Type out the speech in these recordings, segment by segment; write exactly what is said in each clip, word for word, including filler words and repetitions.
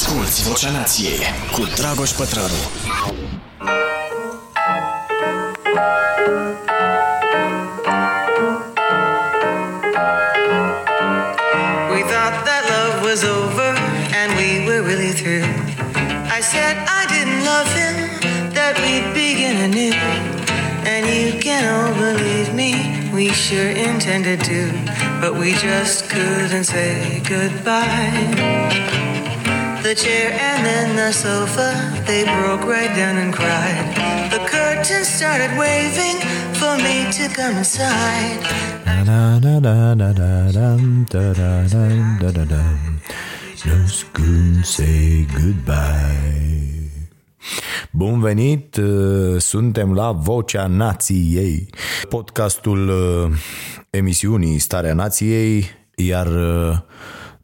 Asculți Vocea Nației cu Dragoș Pătrălu. We thought that love was over and we were really through. I said I didn't love him, that we'd begin anew. And you can all believe me, we sure intended to, but we just couldn't say goodbye. The chair and then the sofa, they broke right down and cried. The curtain started waving for me to come inside. Da da da da da da da da da da. No school say goodbye. Bun venit, suntem la Vocea Nației, podcastul emisiunii Starea Nației, iar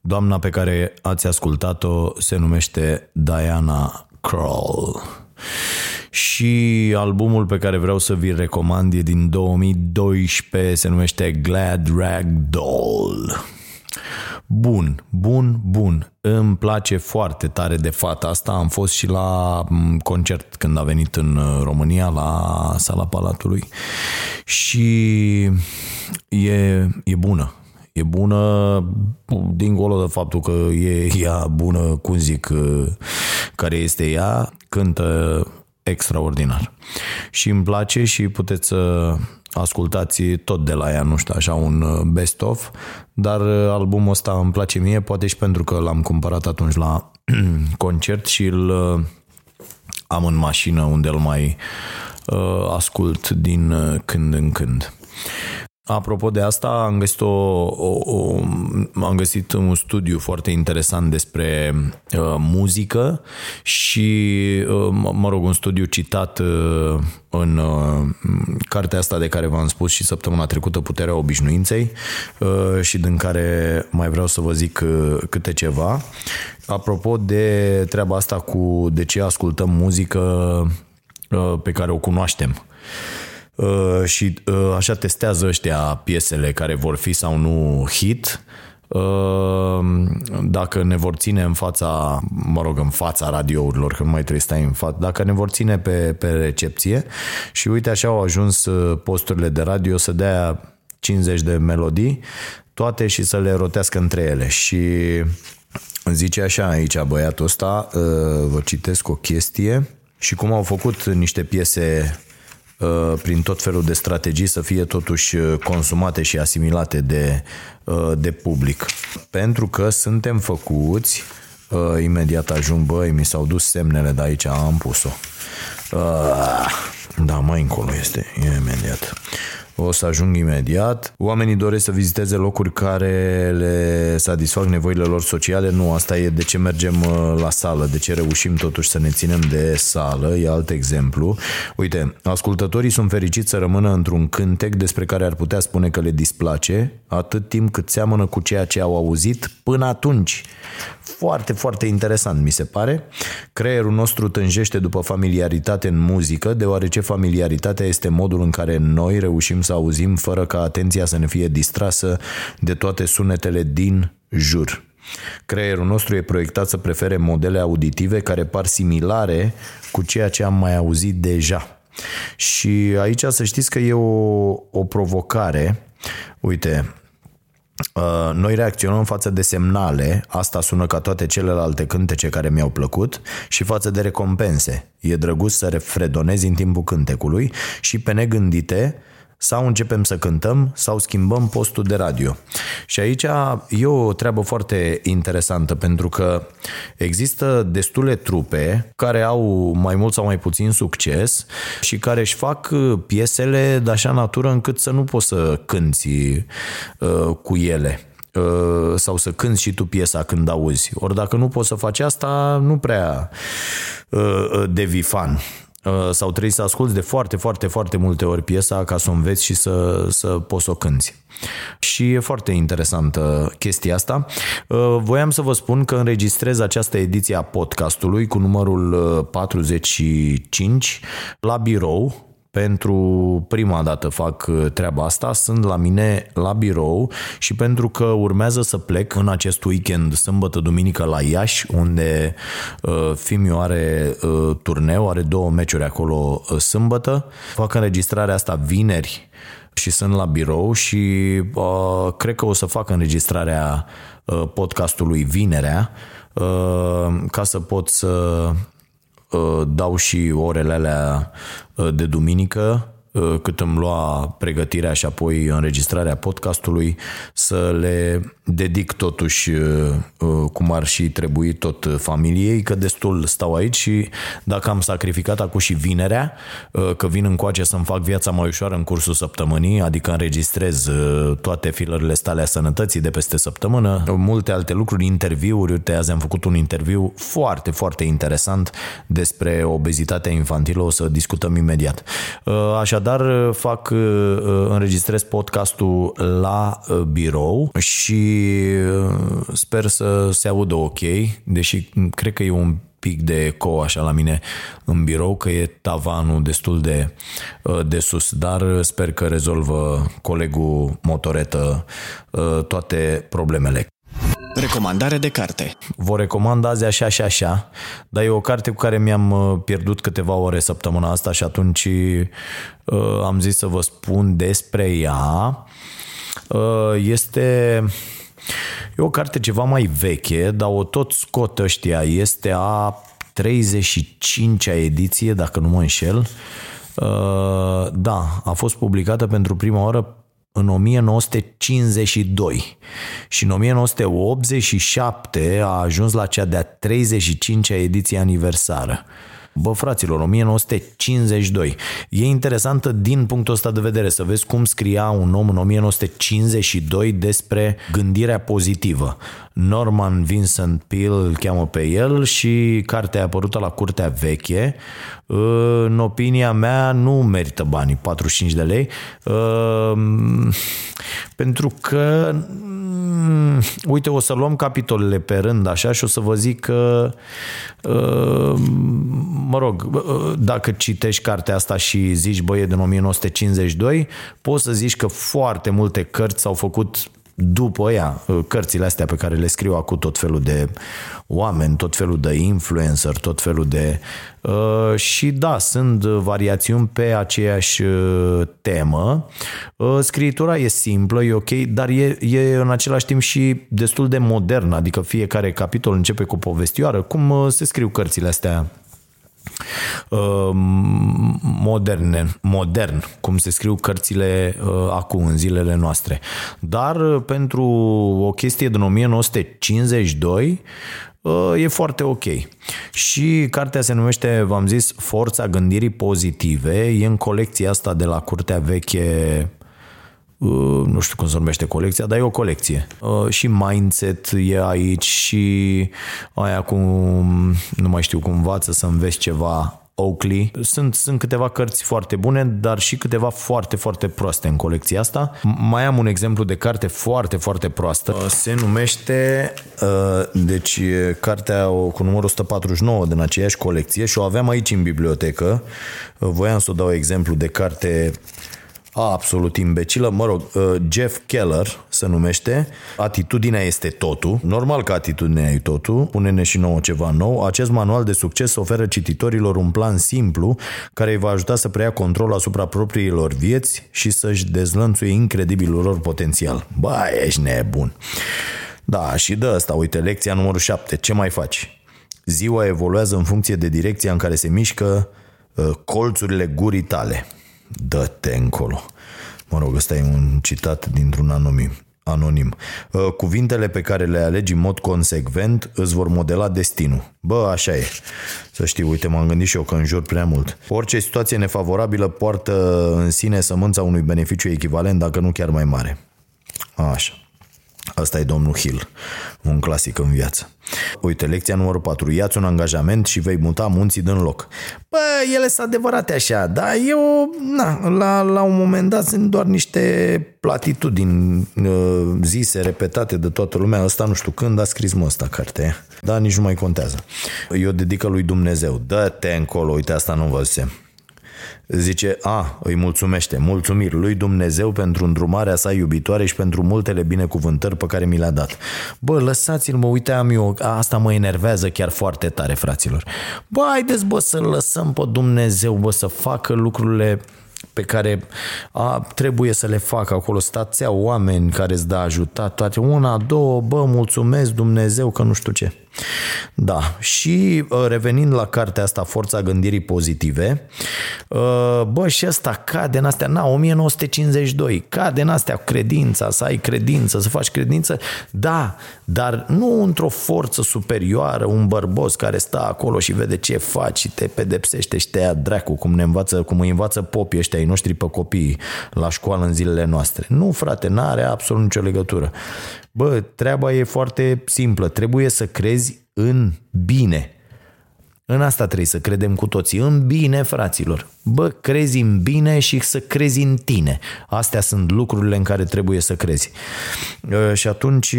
doamna pe care ați ascultat-o se numește Diana Krall și albumul pe care vreau să vi-l recomand e din două mii doisprezece, se numește Glad Rag Doll. Bun, bun, bun, îmi place foarte tare de fata asta, am fost și la concert când a venit în România la Sala Palatului și e, e bună. E bună, dincolo de faptul că e ea bună, cum zic, care este ea, cântă extraordinar. Și îmi place și puteți să ascultați tot de la ea, nu știu, așa un best-of, dar albumul ăsta îmi place mie, poate și pentru că l-am cumpărat atunci la concert și îl am în mașină unde îl mai ascult din când în când. Apropo de asta, am găsit, o, o, o, am găsit un studiu foarte interesant despre uh, muzică și, uh, mă rog, un studiu citat uh, în uh, cartea asta de care v-am spus și săptămâna trecută, Puterea Obișnuinței, uh, și din care mai vreau să vă zic uh, câte ceva. Apropo de treaba asta cu de ce ascultăm muzică uh, pe care o cunoaștem. Uh, și uh, așa testează ăștia piesele care vor fi sau nu hit, uh, dacă ne vor ține în fața, mă rog, în fața radiourilor, că nu mai trebuie să stai în față, dacă ne vor ține pe, pe recepție. Și uite așa au ajuns posturile de radio să dea cincizeci de melodii toate și să le rotească între ele. Și zice așa aici băiatul ăsta, uh, vă citesc o chestie, și cum au făcut niște piese prin tot felul de strategii să fie totuși consumate și asimilate de, de public. Pentru că suntem făcuți, imediat ajung, băi, mi s-au dus semnele de aici, am pus-o. Da, mai încolo este, imediat. O să ajung imediat. Oamenii doresc să viziteze locuri care le satisfac nevoile lor sociale. Nu, asta e de ce mergem la sală, de ce reușim totuși să ne ținem de sală. E alt exemplu. Uite, ascultătorii sunt fericiți să rămână într-un cântec despre care ar putea spune că le displace, atât timp cât seamănă cu ceea ce au auzit până atunci. Foarte, foarte interesant, mi se pare. Creierul nostru tânjește după familiaritate în muzică, deoarece familiaritatea este modul în care noi reușim să auzim fără ca atenția să ne fie distrasă de toate sunetele din jur. Creierul nostru e proiectat să prefere modele auditive care par similare cu ceea ce am mai auzit deja. Și aici să știți că e o, o provocare. Uite, noi reacționăm față de semnale, asta sună ca toate celelalte cântece care mi-au plăcut, și față de recompense. E drăguț să refredonezi în timpul cântecului și pe negândite sau începem să cântăm sau schimbăm postul de radio. Și aici e o treabă foarte interesantă, pentru că există destule trupe care au mai mult sau mai puțin succes și care își fac piesele de așa natură încât să nu poți să cânți uh, cu ele uh, sau să cânți și tu piesa când auzi. Ori dacă nu poți să faci asta, nu prea uh, devii fan. Sau trebuie să asculți de foarte, foarte, foarte multe ori piesa ca să o înveți și să, să poți să o cânti. Și e foarte interesantă chestia asta. Voiam să vă spun că înregistrez această ediție a podcastului cu numărul patruzeci și cinci la birou, Pentru prima dată fac treaba asta, sunt la mine la birou și pentru că urmează să plec în acest weekend, sâmbătă, duminică, la Iași, unde uh, Fimiu are uh, turneu, are două meciuri acolo uh, sâmbătă. Fac înregistrarea asta vineri și sunt la birou și uh, cred că o să fac înregistrarea uh, podcastului vinerea uh, ca să pot să... dau și orele alea de duminică, cât îmi lua pregătirea și apoi înregistrarea podcastului, să le dedic totuși cum ar și trebui tot familiei, că destul stau aici și dacă am sacrificat acum și vinerea, că vin încoace să-mi fac viața mai ușoară în cursul săptămânii, adică înregistrez toate filările Starea Sănătății de peste săptămână, multe alte lucruri, interviuri, uite, azi am făcut un interviu foarte, foarte interesant despre obezitatea infantilă, o să discutăm imediat. Așa. Dar fac, înregistrez podcastul la birou și sper să se audă ok, deși cred că e un pic de eco așa la mine în birou, că e tavanul destul de, de sus, dar sper că rezolvă colegul motoretă toate problemele. Recomandare de carte. Vă recomand azi Așa și Așa, dar e o carte cu care mi-am pierdut câteva ore săptămâna asta și atunci uh, am zis să vă spun despre ea. Uh, este... E o carte ceva mai veche, dar o tot scot ăștia. Este a treizeci și cincea ediție, dacă nu mă înșel. Uh, da, a fost publicată pentru prima oară în o mie nouă sute cincizeci și doi și în o mie nouă sute optzeci și șapte a ajuns la cea de-a treizeci și cincea ediție aniversară. Bă, fraților, o mie nouă sute cincizeci și doi. E interesantă din punctul ăsta de vedere, să vezi cum scria un om în o mie nouă sute cincizeci și doi despre gândirea pozitivă. Norman Vincent Peale îl cheamă pe el și cartea a apărută la Curtea Veche. În opinia mea nu merită banii, patruzeci și cinci de lei, pentru că uite, o să luăm capitolele pe rând așa și o să vă zic că, mă rog, dacă citești cartea asta și zici bă, e din o mie nouă sute cincizeci și doi, poți să zici că foarte multe cărți s-au făcut după ea, cărțile astea pe care le scriu acum tot felul de oameni, tot felul de influencer, tot felul de... Uh, și da, sunt variațiuni pe aceeași temă. Uh, scriitura e simplă, e ok, dar e, e în același timp și destul de modernă, adică fiecare capitol începe cu o povestioară, cum se scriu cărțile astea moderne, modern, cum se scriu cărțile acum, în zilele noastre. Dar pentru o chestie din o mie nouă sute cincizeci și doi e foarte ok. Și cartea se numește, v-am zis, Forța Gândirii Pozitive. E în colecția asta de la Curtea Veche, nu știu cum se numește colecția, dar e o colecție. Și Mindset e aici și aia cu, nu mai știu, cum învață să înveți ceva, Oakley. Sunt, sunt câteva cărți foarte bune, dar și câteva foarte, foarte proaste în colecția asta. Mai am un exemplu de carte foarte, foarte proastă. Se numește, deci cartea cu numărul o sută patruzeci și nouă din aceeași colecție și o aveam aici în bibliotecă. Voiam să o dau exemplu de carte absolut imbecilă, mă rog, Jeff Keller se numește, Atitudinea este totul. Normal că atitudinea e totul, pune-ne și nouă ceva nou. Acest manual de succes oferă cititorilor un plan simplu care îi va ajuta să preia controlul asupra propriilor vieți și să-și dezlănțuie incredibilul lor potențial. Bă, ești nebun. Da, și dă asta, uite, lecția numărul șapte, ce mai faci? Ziua evoluează în funcție de direcția în care se mișcă colțurile gurii tale. Dă-te încolo. Mă rog, ăsta e un citat dintr-un anonim. Anonim. Cuvintele pe care le alegi în mod consecvent îți vor modela destinul. Bă, așa e. Să știi, uite, m-am gândit și eu că înjur prea mult. Orice situație nefavorabilă poartă în sine sămânța unui beneficiu echivalent, dacă nu chiar mai mare. Așa. Asta e domnul Hill, un clasic în viață. Uite, lecția numărul patru. Ia-ți un angajament și vei muta munții din loc. Bă, ele sunt adevărate așa, dar eu, na, la, la un moment dat sunt doar niște platitudini zise, repetate de toată lumea. Asta nu știu când a scris mă ăsta cartea, dar nici nu mai contează. Eu dedică lui Dumnezeu. Dă-te încolo, uite, asta nu vă zisem. Zice, a, îi mulțumește, mulțumiri lui Dumnezeu pentru îndrumarea sa iubitoare și pentru multele binecuvântări pe care mi le-a dat. Bă, lăsați-l, mă, uite, am eu, asta mă enervează chiar foarte tare, fraților. Bă, haideți, bă, să-l lăsăm pe Dumnezeu, bă, să facă lucrurile pe care a, trebuie să le facă acolo, stația oameni care îți dă ajutat, toate, una, două, bă, mulțumesc Dumnezeu că nu știu ce. Da, și revenind la cartea asta, Forța Gândirii Pozitive, bă, și asta cade în astea, na, nouăsprezece cincizeci și doi, cade în astea credința, să ai credință, să faci credință, da, dar nu într-o forță superioară, un bărbos care stă acolo și vede ce faci și te pedepsește și te ia dracu, cum ne învață, cum îi învață popii ăștia ai noștri pe copiii la școală în zilele noastre. Nu, frate, n-are absolut nicio legătură. Bă, treaba e foarte simplă, trebuie să crezi în bine. În asta trebuie să credem cu toții, în bine, fraților. Bă, crezi în bine și să crezi în tine. Astea sunt lucrurile în care trebuie să crezi. Și atunci,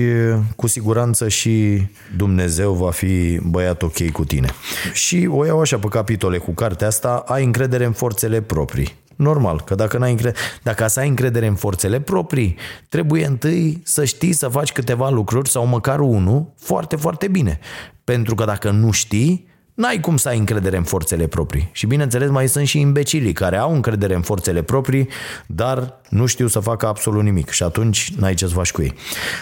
cu siguranță și Dumnezeu va fi băiat ok cu tine. Și o iau așa pe capitole cu cartea asta, ai încredere în forțele proprii. Normal, că dacă, n-ai încredere, dacă să ai încredere în forțele proprii, trebuie întâi să știi să faci câteva lucruri sau măcar unul foarte, foarte bine. Pentru că dacă nu știi, n-ai cum să ai încredere în forțele proprii. Și bineînțeles mai sunt și imbecilii care au încredere în forțele proprii, dar nu știu să facă absolut nimic și atunci n-ai ce să faci cu ei.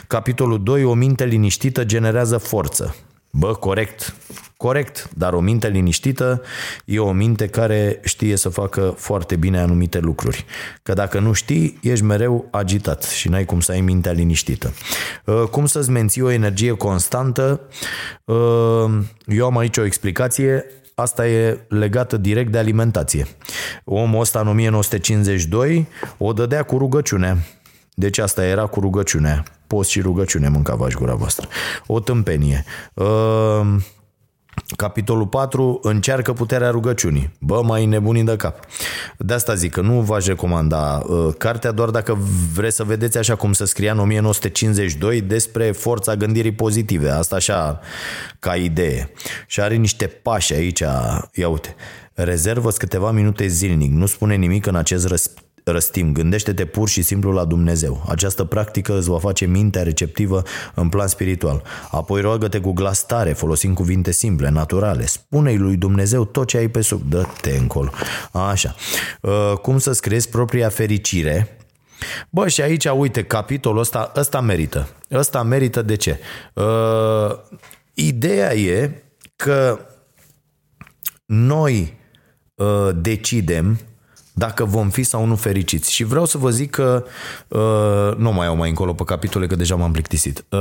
Capitolul doi. O minte liniștită generează forță. Bă, corect, corect, dar o minte liniștită e o minte care știe să facă foarte bine anumite lucruri. Că dacă nu știi, ești mereu agitat și n-ai cum să ai mintea liniștită. Cum să-ți menții o energie constantă? Eu am aici o explicație. Asta e legată direct de alimentație. Omul ăsta în nouăsprezece cincizeci și doi o dădea cu rugăciune. Deci asta era cu rugăciunea. Post și rugăciune, mâncavași gura voastră. O tâmpenie. Uh, capitolul patru. Încearcă puterea rugăciunii. Bă, mai nebunii de cap. De asta zic că nu v-aș recomanda uh, cartea, doar dacă vreți să vedeți așa cum se scria în nouăsprezece cincizeci și doi despre forța gândirii pozitive. Asta așa ca idee. Și are niște pași aici. Ia uite. Rezervă-ți câteva minute zilnic. Nu spune nimic în acest răspuns. Răstim, gândește-te pur și simplu la Dumnezeu. Această practică îți va face mintea receptivă în plan spiritual. Apoi roagă-te cu glas tare, folosind cuvinte simple, naturale. Spune-i lui Dumnezeu tot ce ai pe sub. Dă-te încolo. Așa. Cum să-ți creezi propria fericire? Bă, și aici, uite, capitolul ăsta, ăsta merită. Ăsta merită de ce? Ideea e că noi decidem dacă vom fi sau nu fericiți. Și vreau să vă zic că uh, nu mai iau mai încolo pe capitole, că deja m-am plictisit. Uh,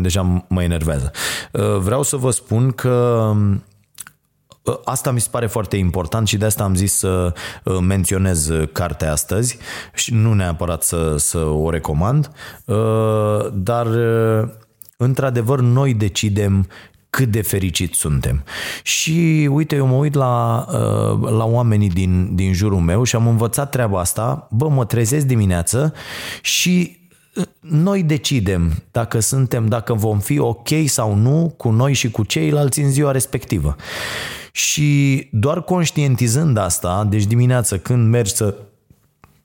deja mă enervează. Uh, vreau să vă spun că uh, asta mi se pare foarte important și de asta am zis să uh, menționez cartea astăzi și nu neapărat să, să o recomand, uh, dar uh, într-adevăr noi decidem cât de fericiți suntem. Și uite, eu mă uit la, la oamenii din, din jurul meu și am învățat treaba asta. Bă, mă trezesc dimineață și noi decidem dacă suntem, dacă vom fi ok sau nu cu noi și cu ceilalți în ziua respectivă. Și doar conștientizând asta, deci dimineață când mergi să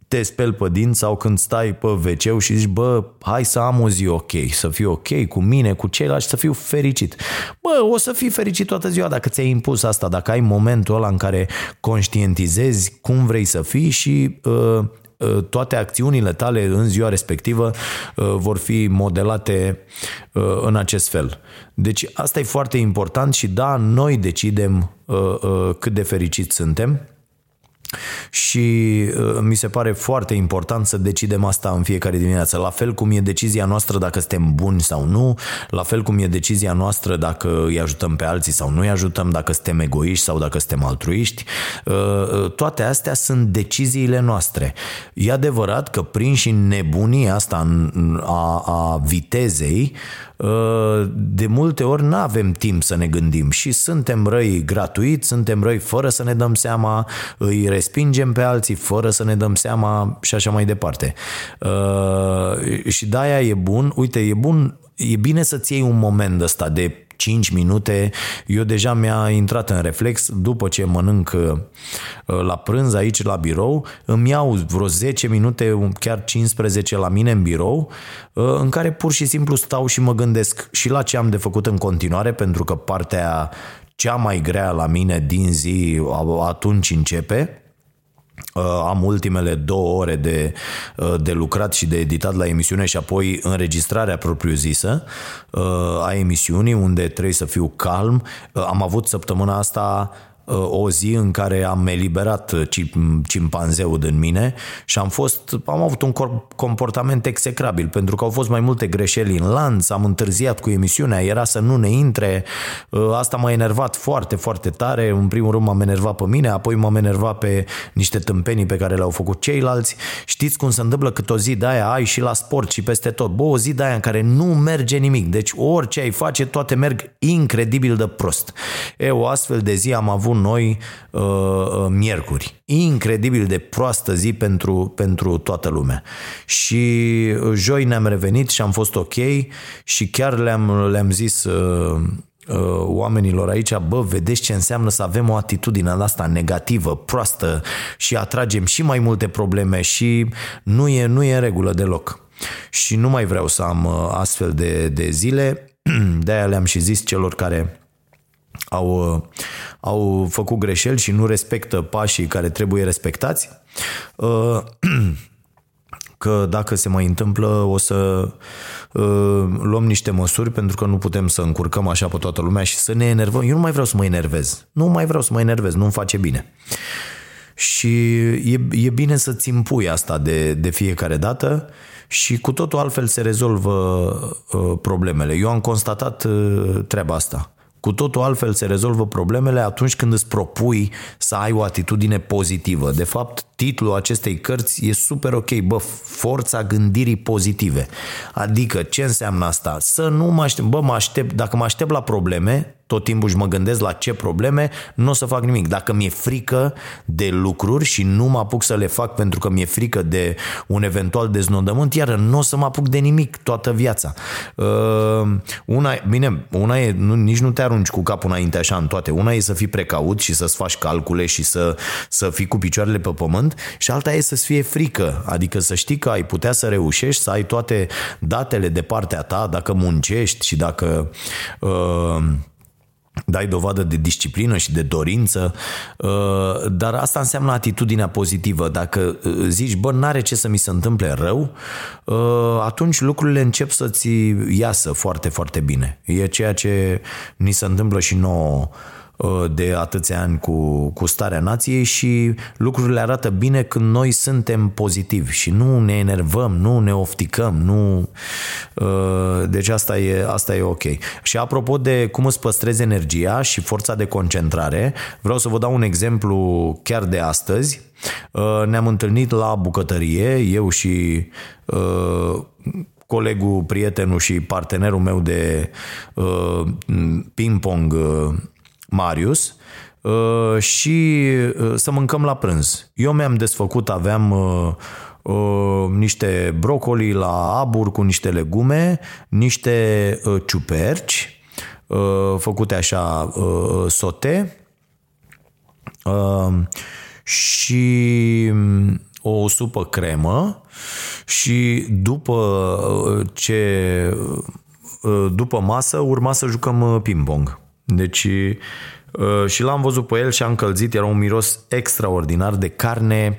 te speli pe dinți sau când stai pe veceu și zici, bă, hai să am o zi ok, să fiu ok cu mine, cu ceilalți, să fiu fericit. Bă, o să fii fericit toată ziua dacă ți-ai impus asta, dacă ai momentul ăla în care conștientizezi cum vrei să fii și uh, uh, toate acțiunile tale în ziua respectivă uh, vor fi modelate uh, în acest fel. Deci asta e foarte important și da, noi decidem uh, uh, cât de fericiți suntem. Și uh, mi se pare foarte important să decidem asta în fiecare dimineață, la fel cum e decizia noastră dacă suntem buni sau nu, la fel cum e decizia noastră dacă îi ajutăm pe alții sau nu îi ajutăm, dacă suntem egoiști sau dacă suntem altruiști. Uh, toate astea sunt deciziile noastre. E adevărat că prinși în nebunia asta a, a vitezei, de multe ori nu avem timp să ne gândim și suntem răi gratuit, suntem răi fără să ne dăm seama, îi respingem pe alții fără să ne dăm seama și așa mai departe. Și de-aia e bun, uite, e bun, e bine să-ți iei un moment ăsta de cinci minute, eu deja mi-a intrat în reflex, după ce mănânc la prânz aici la birou, îmi iau vreo zece minute, chiar cincisprezece la mine în birou, în care pur și simplu stau și mă gândesc și la ce am de făcut în continuare, pentru că partea cea mai grea la mine din zi atunci începe. Am ultimele două ore de, de lucrat și de editat la emisiune și apoi înregistrarea propriu-zisă a emisiunii, unde trebuie să fiu calm. Am avut săptămâna asta o zi în care am eliberat cimpanzeul din mine și am fost, am avut un comportament execrabil, pentru că au fost mai multe greșeli în lanț, am întârziat cu emisiunea, era să nu ne intre, asta m-a enervat foarte, foarte tare, în primul rând m-am enervat pe mine, apoi m-am enervat pe niște tâmpenii pe care le-au făcut ceilalți. Știți cum se întâmplă cât o zi de aia ai și la sport și peste tot, bă, o zi de aia în care nu merge nimic, deci orice ai face, toate merg incredibil de prost. Eu astfel de zi am avut noi uh, uh, miercuri. Incredibil de proastă zi pentru, pentru toată lumea. Și joi ne-am revenit și am fost ok și chiar le-am, le-am zis uh, uh, oamenilor aici, bă, vedeți ce înseamnă să avem o atitudine asta negativă, proastă și atragem și mai multe probleme și nu e, nu e în regulă deloc. Și nu mai vreau să am astfel de, de zile, de-aia le-am și zis celor care Au, au făcut greșeli și nu respectă pașii care trebuie respectați, că dacă se mai întâmplă o să luăm niște măsuri, pentru că nu putem să încurcăm așa pe toată lumea și să ne enervăm. Eu nu mai vreau să mă enervez, nu mai vreau să mă enervez, nu-mi face bine. Și e, e bine să-ți impui asta de, de fiecare dată și cu totul altfel se rezolvă problemele. Eu am constatat treaba asta. Cu totul altfel se rezolvă problemele atunci când îți propui să ai o atitudine pozitivă. De fapt, titlul acestei cărți e super ok, bă, Forța Gândirii Pozitive. Adică, ce înseamnă asta? Să nu mă aștept, bă, mă aștept, dacă mă aștept la probleme, tot timpul și mă gândesc la ce probleme, nu o să fac nimic. Dacă mi-e frică de lucruri și nu mă apuc să le fac pentru că mi-e frică de un eventual deznodământ, iară nu o să mă apuc de nimic toată viața. Una, bine, una e, nu, nici nu te arunci cu capul înainte așa în toate. Una e să fii precaut și să-ți faci calcule și să, să fii cu picioarele pe pământ și alta e să-ți fie frică. Adică să știi că ai putea să reușești, să ai toate datele de partea ta, dacă muncești și dacă... Uh, dai dovadă de disciplină și de dorință, dar asta înseamnă atitudinea pozitivă. Dacă zici, bă, n-are ce să mi se întâmple rău, atunci lucrurile încep să-ți iasă foarte, foarte bine. E ceea ce ni se întâmplă și nouă de atâția ani cu, cu Starea Nației și lucrurile arată bine când noi suntem pozitivi și nu ne enervăm, nu ne ofticăm, nu... Deci asta e, asta e ok. Și apropo de cum îți păstrezi energia și forța de concentrare, vreau să vă dau un exemplu chiar de astăzi. Ne-am întâlnit la bucătărie, eu și colegul, prietenul și partenerul meu de ping-pong, Marius, și să mâncăm la prânz. Eu mi-am desfăcut, aveam niște brocoli la abur cu niște legume, niște ciuperci făcute așa sote și o supă cremă și după ce după masă urma să jucăm ping-pong. Deci și l-am văzut pe el și a încălzit, era un miros extraordinar de carne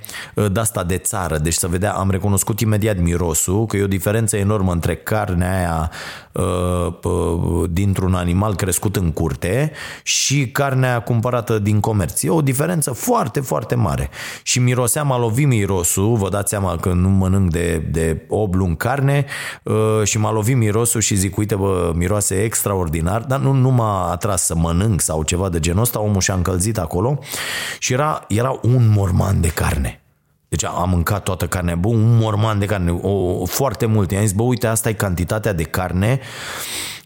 de asta de țară, deci să vedea, am recunoscut imediat mirosul, că e o diferență enormă între carnea aia dintr-un animal crescut în curte și carnea cumpărată din comerț, e o diferență foarte, foarte mare și miroseam, a lovit mirosul, vă dați seama că nu mănânc de, de opt luni carne și m-a lovit mirosul și zic, uite bă, miroase extraordinar, dar nu, nu m-a atras să mănânc sau ceva de genul ăsta, omul și-a încălzit acolo și era, era un morman de carne. Deci am mâncat toată carnea, bă, un morman de carne, o, foarte mult. I-am zis, bă, uite, asta e cantitatea de carne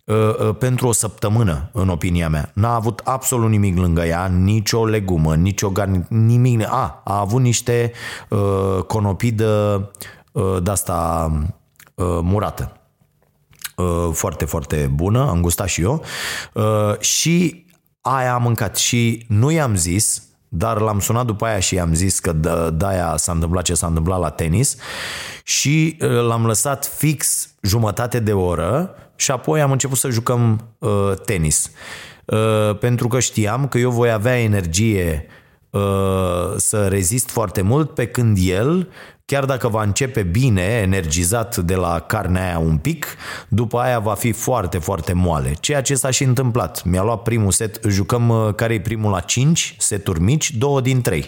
uh, pentru o săptămână, în opinia mea. N-a avut absolut nimic lângă ea, nicio legumă, nicio garnitură, nimic. A, a avut niște uh, conopii de uh, de asta uh, murată. foarte, foarte bună, am gustat și eu și aia am mâncat și nu i-am zis, dar l-am sunat după aia și i-am zis că de-aia s-a întâmplat ce s-a întâmplat la tenis și l-am lăsat fix jumătate de oră și apoi am început să jucăm tenis pentru că știam că eu voi avea energie să rezist foarte mult, pe când el, chiar dacă va începe bine, energizat de la carnea aia un pic, după aia va fi foarte, foarte moale. Ceea ce s-a și întâmplat. Mi-a luat primul set, jucăm care-i primul la cinci, seturi mici, două din trei.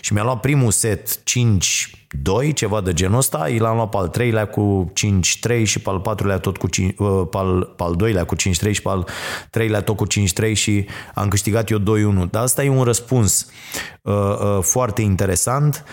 Și mi-a luat primul set cinci doi, ceva de genul ăsta, i l-am luat pe al treilea cu cinci trei și pe al patrulea tot cu cinci, pe al, pe al doilea cu cinci trei și pe al treilea tot cu cinci trei și am câștigat eu doi unu. Dar asta e un răspuns uh, uh, foarte interesant.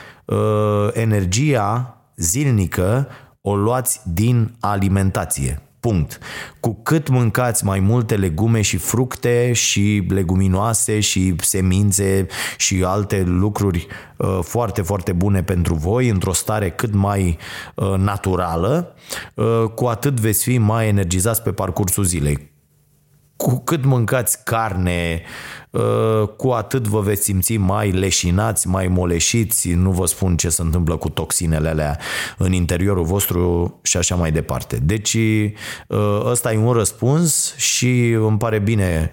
Energia zilnică o luați din alimentație. Punct. Cu cât mâncați mai multe legume și fructe și leguminoase și semințe și alte lucruri uh, foarte, foarte bune pentru voi, într-o stare cât mai uh, naturală, uh, cu atât veți fi mai energizați pe parcursul zilei. Cu cât mâncați carne, cu atât vă veți simți mai leșinați, mai moleșiți, nu vă spun ce se întâmplă cu toxinele alea în interiorul vostru și așa mai departe. Deci ăsta e un răspuns și îmi pare bine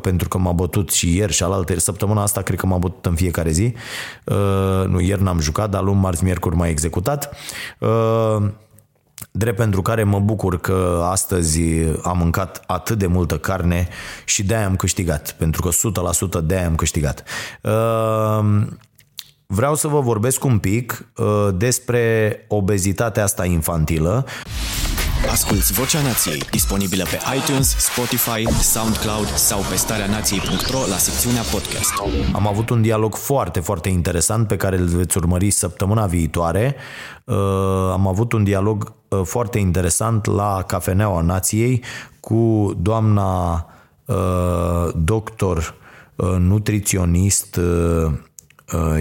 pentru că m-a bătut și ieri și alaltă săptămâna asta, cred că m-a bătut în fiecare zi. Nu, ieri n-am jucat, dar luni, marți, miercuri m-a executat. Drept pentru care mă bucur că astăzi am mâncat atât de multă carne și de-aia am câștigat, pentru că o sută la sută de-aia am câștigat. Vreau să vă vorbesc un pic despre obezitatea asta infantilă. Asculți Vocea Nației, disponibilă pe iTunes, Spotify, SoundCloud sau pe starea nației punct ro la secțiunea podcast. Am avut un dialog foarte, foarte interesant pe care îl veți urmări săptămâna viitoare. Am avut un dialog foarte interesant la Cafeneaua Nației cu doamna doctor nutriționist,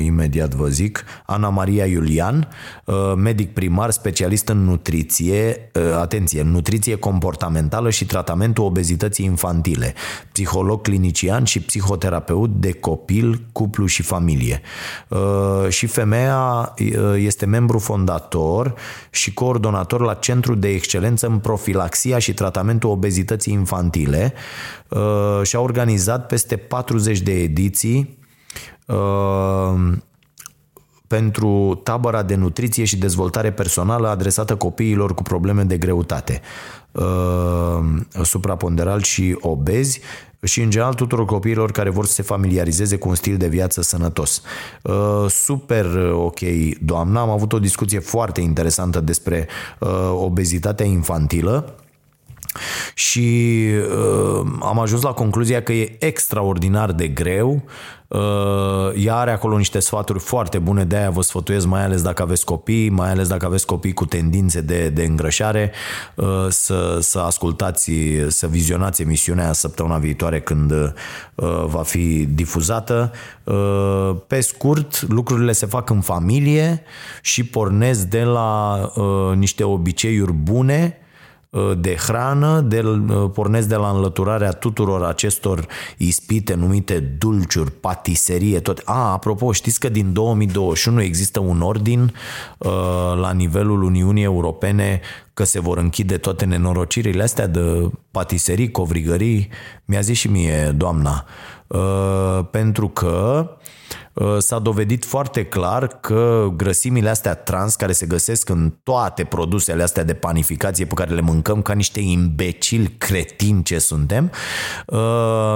imediat vă zic, Ana Maria Julian, medic primar, specialist în nutriție, atenție, nutriție comportamentală și tratamentul obezității infantile, psiholog clinician și psihoterapeut de copil, cuplu și familie. Și femeia este membru fondator și coordonator la Centrul de Excelență în profilaxia și tratamentul obezității infantile și a organizat peste patruzeci de ediții pentru tabăra de nutriție și dezvoltare personală adresată copiilor cu probleme de greutate, supraponderal și obezi și în general tuturor copiilor care vor să se familiarizeze cu un stil de viață sănătos. Super ok, doamna, am avut o discuție foarte interesantă despre obezitatea infantilă și uh, am ajuns la concluzia că e extraordinar de greu. Uh, ea are acolo niște sfaturi foarte bune, de aia vă sfătuiesc, mai ales dacă aveți copii, mai ales dacă aveți copii cu tendințe de, de îngrășare, uh, să, să ascultați, să vizionați emisiunea săptămâna viitoare când uh, va fi difuzată. Uh, pe scurt, lucrurile se fac în familie și pornesc de la uh, niște obiceiuri bune de hrană, de, pornesc de la înlăturarea tuturor acestor ispite numite dulciuri, patiserie, tot. A, apropo, știți că din două mii douăzeci și unu există un ordin uh, la nivelul Uniunii Europene că se vor închide toate nenorocirile astea de patiserii, covrigării, mi-a zis și mie doamna, uh, pentru că s-a dovedit foarte clar că grăsimile astea trans care se găsesc în toate produsele astea de panificație pe care le mâncăm ca niște imbecili cretini ce suntem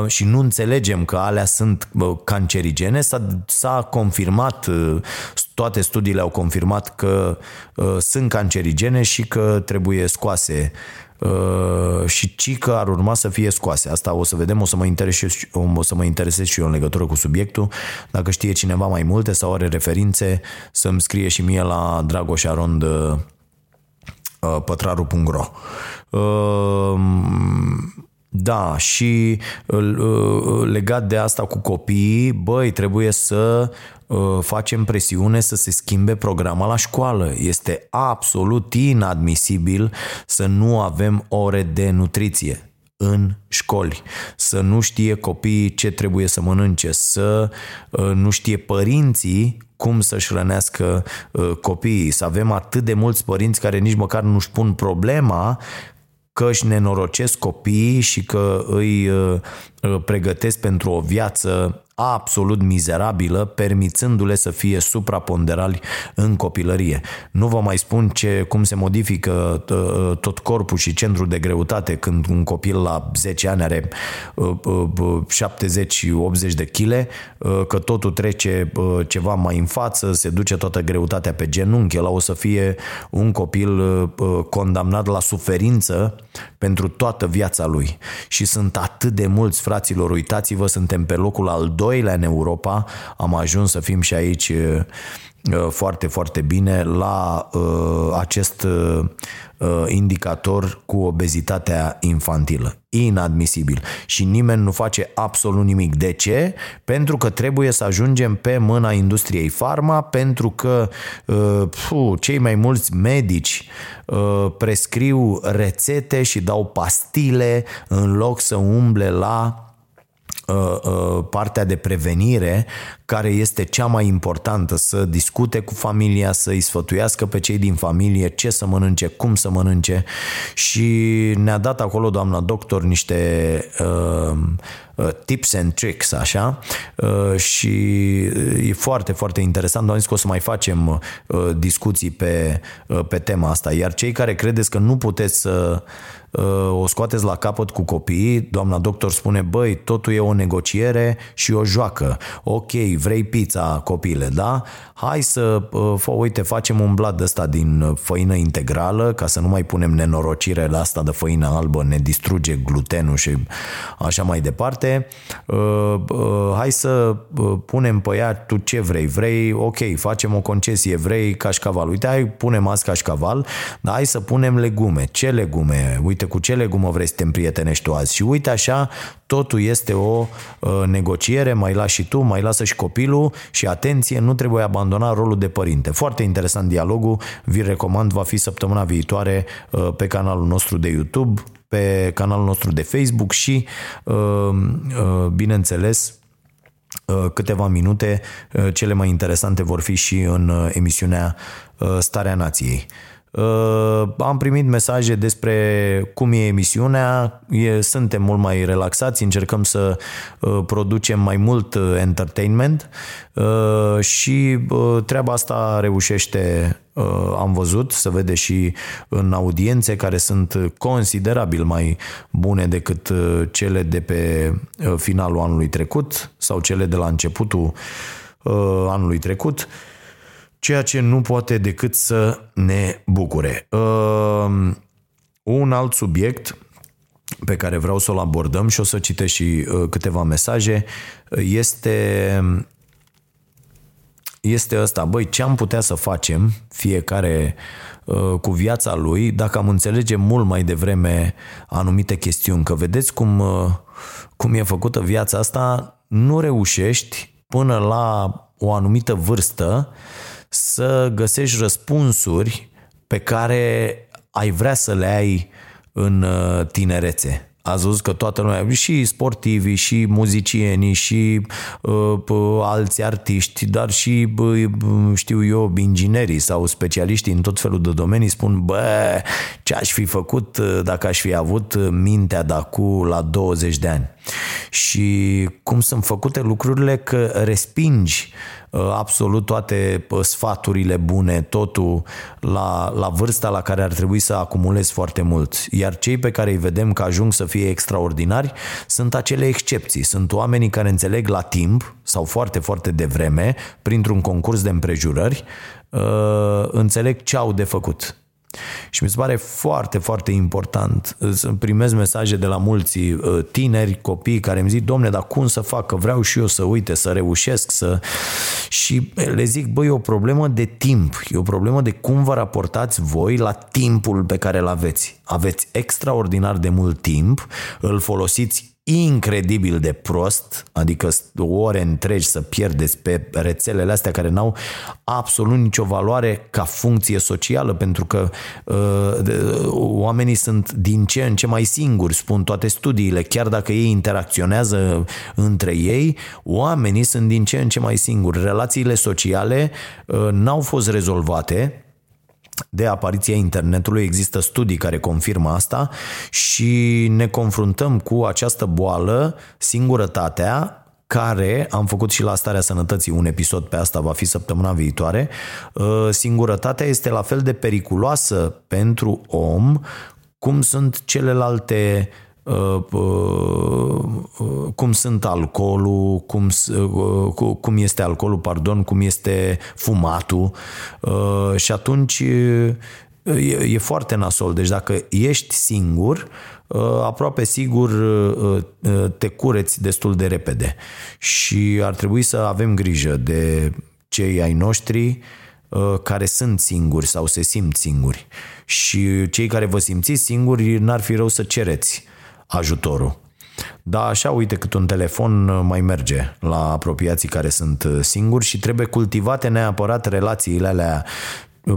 și nu înțelegem că alea sunt cancerigene, s-a, s-a confirmat, toate studiile au confirmat că sunt cancerigene și că trebuie scoase și ci că ar urma să fie scoase. Asta o să vedem, o să mă interesez, o să mă interesez și eu în legătură cu subiectul. Dacă știe cineva mai multe sau are referințe, să-mi scrie și mie la dragoșarond pătraru punct ro. Da, și legat de asta cu copiii, băi, trebuie să facem presiune să se schimbe programa la școală. Este absolut inadmisibil să nu avem ore de nutriție în școli, să nu știe copiii ce trebuie să mănânce, să nu știe părinții cum să-și hrănească copiii, să avem atât de mulți părinți care nici măcar nu-și pun problema că își nenorocesc copiii și că îi pregătesc pentru o viață absolut mizerabilă, permițându-le să fie supraponderali în copilărie. Nu vă mai spun ce, cum se modifică tot corpul și centrul de greutate când un copil la zece ani are șaptezeci optzeci de kg, că totul trece ceva mai în față, se duce toată greutatea pe genunchi, ăla o să fie un copil condamnat la suferință pentru toată viața lui. Și sunt atât de mulți, fraților, uitați-vă, suntem pe locul al doilea doilea în Europa, am ajuns să fim și aici foarte, foarte bine la acest indicator cu obezitatea infantilă. Inadmisibil. Și nimeni nu face absolut nimic. De ce? Pentru că trebuie să ajungem pe mâna industriei farma, pentru că pf, cei mai mulți medici prescriu rețete și dau pastile în loc să umble la partea de prevenire, care este cea mai importantă, să discute cu familia, să-i sfătuiască pe cei din familie ce să mănânce, cum să mănânce. Și ne-a dat acolo doamna doctor niște uh, tips and tricks, așa, uh, și e foarte, foarte interesant. Am zis că o să mai facem uh, discuții pe, uh, pe tema asta, iar cei care credeți că nu puteți să uh, o scoateți la capăt cu copiii, doamna doctor spune, băi, totul e o negociere și o joacă. Ok, vrei pizza, copile, da? Hai să, fă, uite, facem un blat ăsta din făină integrală ca să nu mai punem nenorocire la asta de făină albă, ne distruge glutenul și așa mai departe. Hai să punem pe ea, tu ce vrei? Vrei, ok, facem o concesie, vrei cașcaval. Uite, hai, punem azi cașcaval, dar hai să punem legume. Ce legume? Uite, cu ce legumă vrei să te împrietenești tu azi? Și uite așa, totul este o negociere, mai lași și tu, mai lasă și copilul și atenție, nu trebuie abandona rolul de părinte. Foarte interesant dialogul, vi-l recomand, va fi săptămâna viitoare pe canalul nostru de YouTube, pe canalul nostru de Facebook și, bineînțeles, câteva minute, cele mai interesante vor fi și în emisiunea Starea Nației. Am primit mesaje despre cum e emisiunea, suntem mult mai relaxați, încercăm să producem mai mult entertainment și treaba asta reușește, am văzut, se vede și în audiențe care sunt considerabil mai bune decât cele de pe finalul anului trecut sau cele de la începutul anului trecut, ceea ce nu poate decât să ne bucure. Uh, un alt subiect pe care vreau să-l abordăm și o să citesc și uh, câteva mesaje este, este ăsta. Băi, ce am putea să facem fiecare uh, cu viața lui dacă am înțelege mult mai devreme anumite chestiuni? Că vedeți cum, uh, cum e făcută viața asta, nu reușești până la o anumită vârstă să găsești răspunsuri pe care ai vrea să le ai în tinerețe. Ați văzut că toată lumea, și sportivii, și muzicienii, și uh, alți artiști, dar și, uh, știu eu, inginerii sau specialiștii în tot felul de domenii spun, bă, ce aș fi făcut dacă aș fi avut mintea de acum la douăzeci de ani. Și cum sunt făcute lucrurile că respingi absolut toate sfaturile bune, totul la, la vârsta la care ar trebui să acumulezi foarte mult. Iar cei pe care îi vedem că ajung să fie extraordinari sunt acele excepții. Sunt oamenii care înțeleg la timp sau foarte, foarte devreme, printr-un concurs de împrejurări, înțeleg ce au de făcut. Și mi se pare foarte, foarte important. Primez mesaje de la mulți tineri, copii, care îmi zic: domne, dar cum să fac, că vreau și eu să uite, să reușesc, să... Și le zic: băi, e o problemă de timp, e o problemă de cum vă raportați voi la timpul pe care îl aveți. Aveți extraordinar de mult timp, îl folosiți incredibil de prost, adică ore întregi să pierdeți pe rețelele astea care n-au absolut nicio valoare ca funcție socială, pentru că uh, oamenii sunt din ce în ce mai singuri, spun toate studiile, chiar dacă ei interacționează între ei, oamenii sunt din ce în ce mai singuri. Relațiile sociale uh, n-au fost rezolvate de apariția internetului, există studii care confirmă asta și ne confruntăm cu această boală, singurătatea, care am făcut și la Starea Sănătății un episod pe asta, va fi săptămâna viitoare. Singurătatea este la fel de periculoasă pentru om cum sunt celelalte, cum sunt alcoolul, cum, cum este alcoolul, pardon, cum este fumatul. Și atunci e, e foarte nasol. Deci dacă ești singur, aproape sigur te cureți destul de repede și ar trebui să avem grijă de cei ai noștri care sunt singuri sau se simt singuri. Și cei care vă simțiți singuri, n-ar fi rău să cereți ajutorul. Da, așa, uite, cât un telefon mai merge la apropiații care sunt singuri și trebuie cultivate neapărat relațiile alea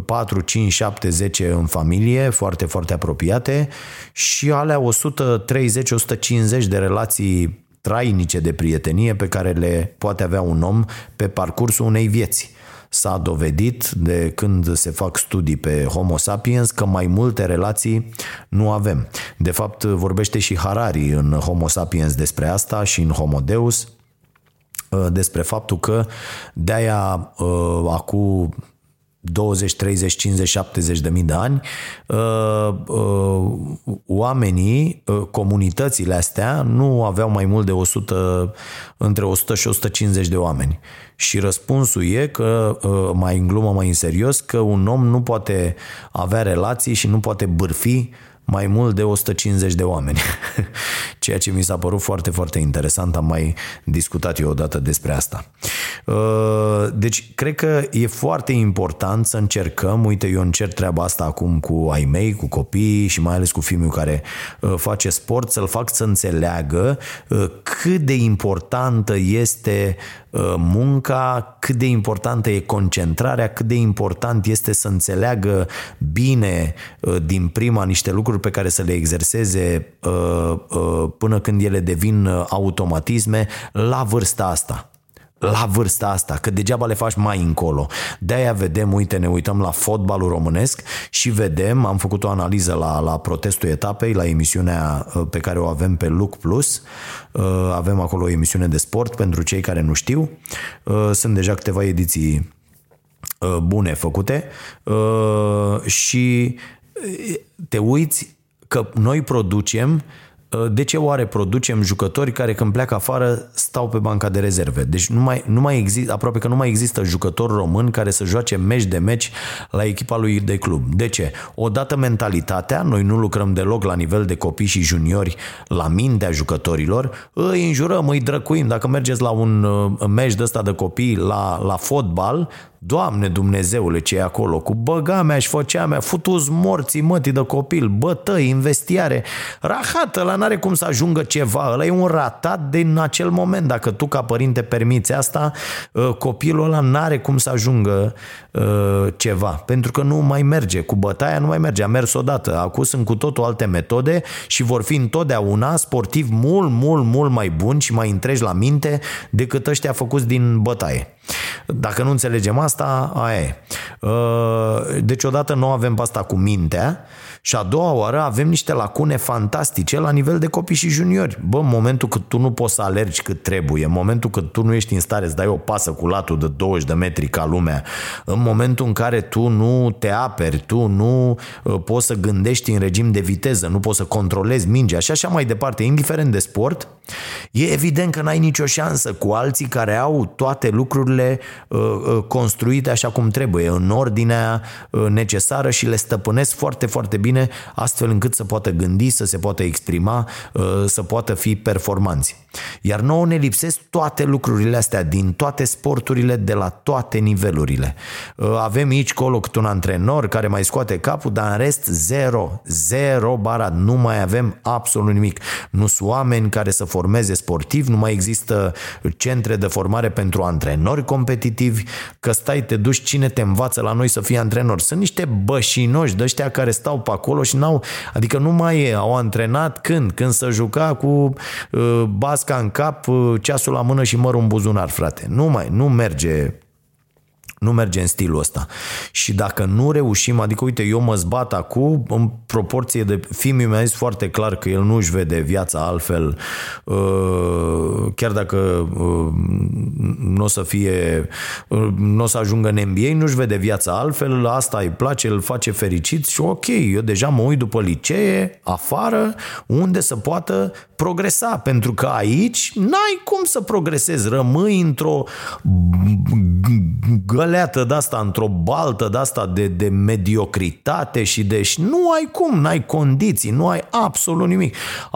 patru, cinci, șapte, zece în familie, foarte, foarte apropiate, și alea o sută treizeci - o sută cincizeci de relații trainice de prietenie pe care le poate avea un om pe parcursul unei vieți. S-a dovedit de când se fac studii pe Homo sapiens că mai multe relații nu avem. De fapt, vorbește și Harari în Homo sapiens despre asta și în Homo Deus, despre faptul că de-aia acum douăzeci, treizeci, cincizeci, șaptezeci de mii de ani, oamenii, comunitățile astea nu aveau mai mult de o sută, între o sută și o sută cincizeci de oameni. Și răspunsul e că, mai în glumă, mai în serios, că un om nu poate avea relații și nu poate bârfi mai mult de o sută cincizeci de oameni. Ceea ce mi s-a părut foarte, foarte interesant, am mai discutat eu odată despre asta. Deci, cred că e foarte important să încercăm, uite, eu încerc treaba asta acum cu ai mei, cu copiii și mai ales cu Fimiu care face sport, să-l fac să înțeleagă cât de importantă este munca, cât de importantă e concentrarea, cât de important este să înțeleagă bine din prima niște lucruri pe care să le exerseze până când ele devin automatisme la vârsta asta. La vârsta asta, că degeaba le faci mai încolo. De-aia vedem, uite, ne uităm la fotbalul românesc și vedem, am făcut o analiză la, la protestul etapei, la emisiunea pe care o avem pe Look Plus, avem acolo o emisiune de sport pentru cei care nu știu, sunt deja câteva ediții bune făcute și te uiți că noi producem. De ce oare producem jucători care când pleacă afară stau pe banca de rezerve? Deci nu mai, nu mai exist, aproape că nu mai există jucători români care să joace meci de meci la echipa lui de club. De ce? Odată mentalitatea, noi nu lucrăm deloc la nivel de copii și juniori la mintea jucătorilor, îi înjurăm, îi drăcuim. Dacă mergeți la un meci de ăsta de copii la, la fotbal, Doamne Dumnezeule, ce e acolo, cu băga mea și făcea mea, futu-s morții mătii de copil, bătăi, investiare, rahat, ăla n-are cum să ajungă ceva, ăla e un ratat din acel moment, dacă tu ca părinte permiți asta, copilul ăla n-are cum să ajungă ceva, pentru că nu mai merge, cu bătaia nu mai merge, a mers odată, acum sunt cu totul alte metode și vor fi întotdeauna sportivi mult, mult, mult mai buni și mai întregi la minte decât ăștia făcuți din bătaie. Dacă nu înțelegem asta, aia e. Deci odată nu avem pasta cu mintea și a doua oară avem niște lacune fantastice la nivel de copii și juniori. Bă, în momentul cât tu nu poți să alergi cât trebuie, în momentul cât tu nu ești în stare să dai o pasă cu latul de douăzeci de metri ca lumea, în momentul în care tu nu te aperi, tu nu poți să gândești în regim de viteză, nu poți să controlezi mingea și așa mai departe, indiferent de sport, e evident că n-ai nicio șansă cu alții care au toate lucrurile construite construite așa cum trebuie, în ordinea necesară și le stăpânesc foarte, foarte bine, astfel încât să poată gândi, să se poată exprima, să poată fi performanți. Iar nouă ne lipsesc toate lucrurile astea din toate sporturile, de la toate nivelurile. Avem aici colo cât un antrenor care mai scoate capul, dar în rest zero, zero barat, nu mai avem absolut nimic. Nu sunt oameni care să formeze sportivi, nu mai există centre de formare pentru antrenori competitivi, că stai, te duci, cine te învață la noi să fii antrenor? Sunt niște bășinoși de ăștia care stau pe acolo și n-au, adică nu mai e, au antrenat când? Când să juca cu uh, basca în cap, uh, ceasul la mână și mărul în buzunar, frate. Nu mai, nu merge... Nu merge în stilul ăsta. Și dacă nu reușim, adică uite, eu mă zbat acum în proporție de... Fimiu mi-a zis foarte clar că el nu își vede viața altfel, chiar dacă nu o să fie, nu o să ajungă în N B A, nu își vede viața altfel, asta îi place, îl face fericit și ok, eu deja mă uit după licee, afară, unde să poată progresa, pentru că aici n-ai cum să progresezi, rămâi într-o găleată de asta, într-o baltă de asta de, de mediocritate și deci nu ai cum, n-ai condiții, nu ai absolut nimic.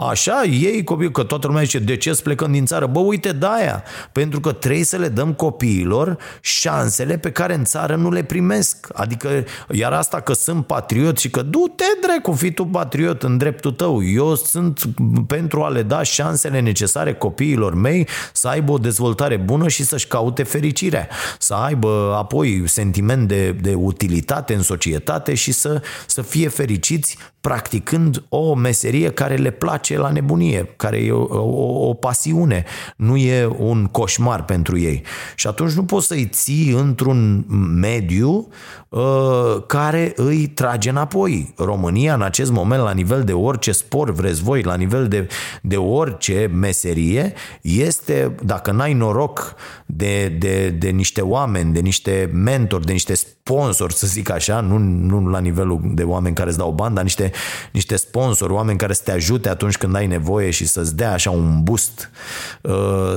Așa ei copii, că toată lumea zice, de ce să plecăm din țară? Bă, uite de aia, pentru că trebuie să le dăm copiilor șansele pe care în țară nu le primesc. Adică, iar asta că sunt patriot și că du-te dracu, fii tu patriot în dreptul tău. Eu sunt pentru a le da șansele necesare copiilor mei să aibă o dezvoltare bună și să-și caute fericirea, să aibă apoi sentiment de, de utilitate în societate și să, să fie fericiți practicând o meserie care le place la nebunie, care e o, o, o pasiune, nu e un coșmar pentru ei. Și atunci nu poți să-i ții într-un mediu uh, care îi trage înapoi. România în acest moment, la nivel de orice sport vreți voi, la nivel de, de orice meserie, este, dacă n-ai noroc de, de, de niște oameni, de niște mentori, de niște sponsori, să zic așa, nu, nu la nivelul de oameni care îți dau bani, dar niște niște sponsori, oameni care să te ajute atunci când ai nevoie și să-ți dea așa un boost,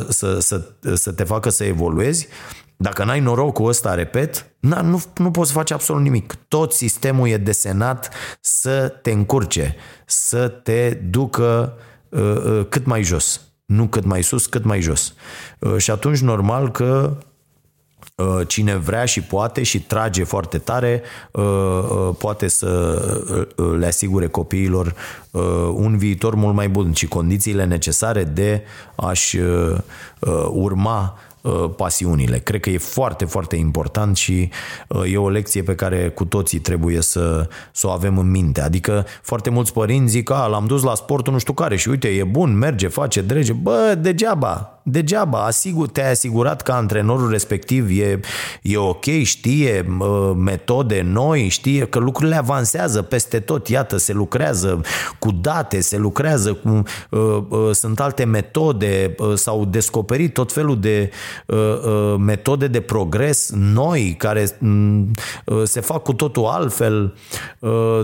să, să, să te facă să evoluezi. Dacă n-ai norocul ăsta, repet, na, nu, nu poți face absolut nimic. Tot sistemul e desenat să te încurce, să te ducă cât mai jos, nu cât mai sus, cât mai jos. Și atunci normal că cine vrea și poate și trage foarte tare, poate să le asigure copiilor un viitor mult mai bun și condițiile necesare de a-și urma pasiunile. Cred că e foarte, foarte important și e o lecție pe care cu toții trebuie să, să o avem în minte. Adică foarte mulți părinți zic, a, l-am dus la sportul nu știu care și uite, e bun, merge, face, drege. Bă, degeaba, degeaba, asigur, te-ai asigurat că antrenorul respectiv e, e ok, știe metode noi, știe că lucrurile avansează peste tot, iată, se lucrează cu date, se lucrează cu, sunt alte metode, s-au descoperit tot felul de metode de progres noi care se fac cu totul altfel,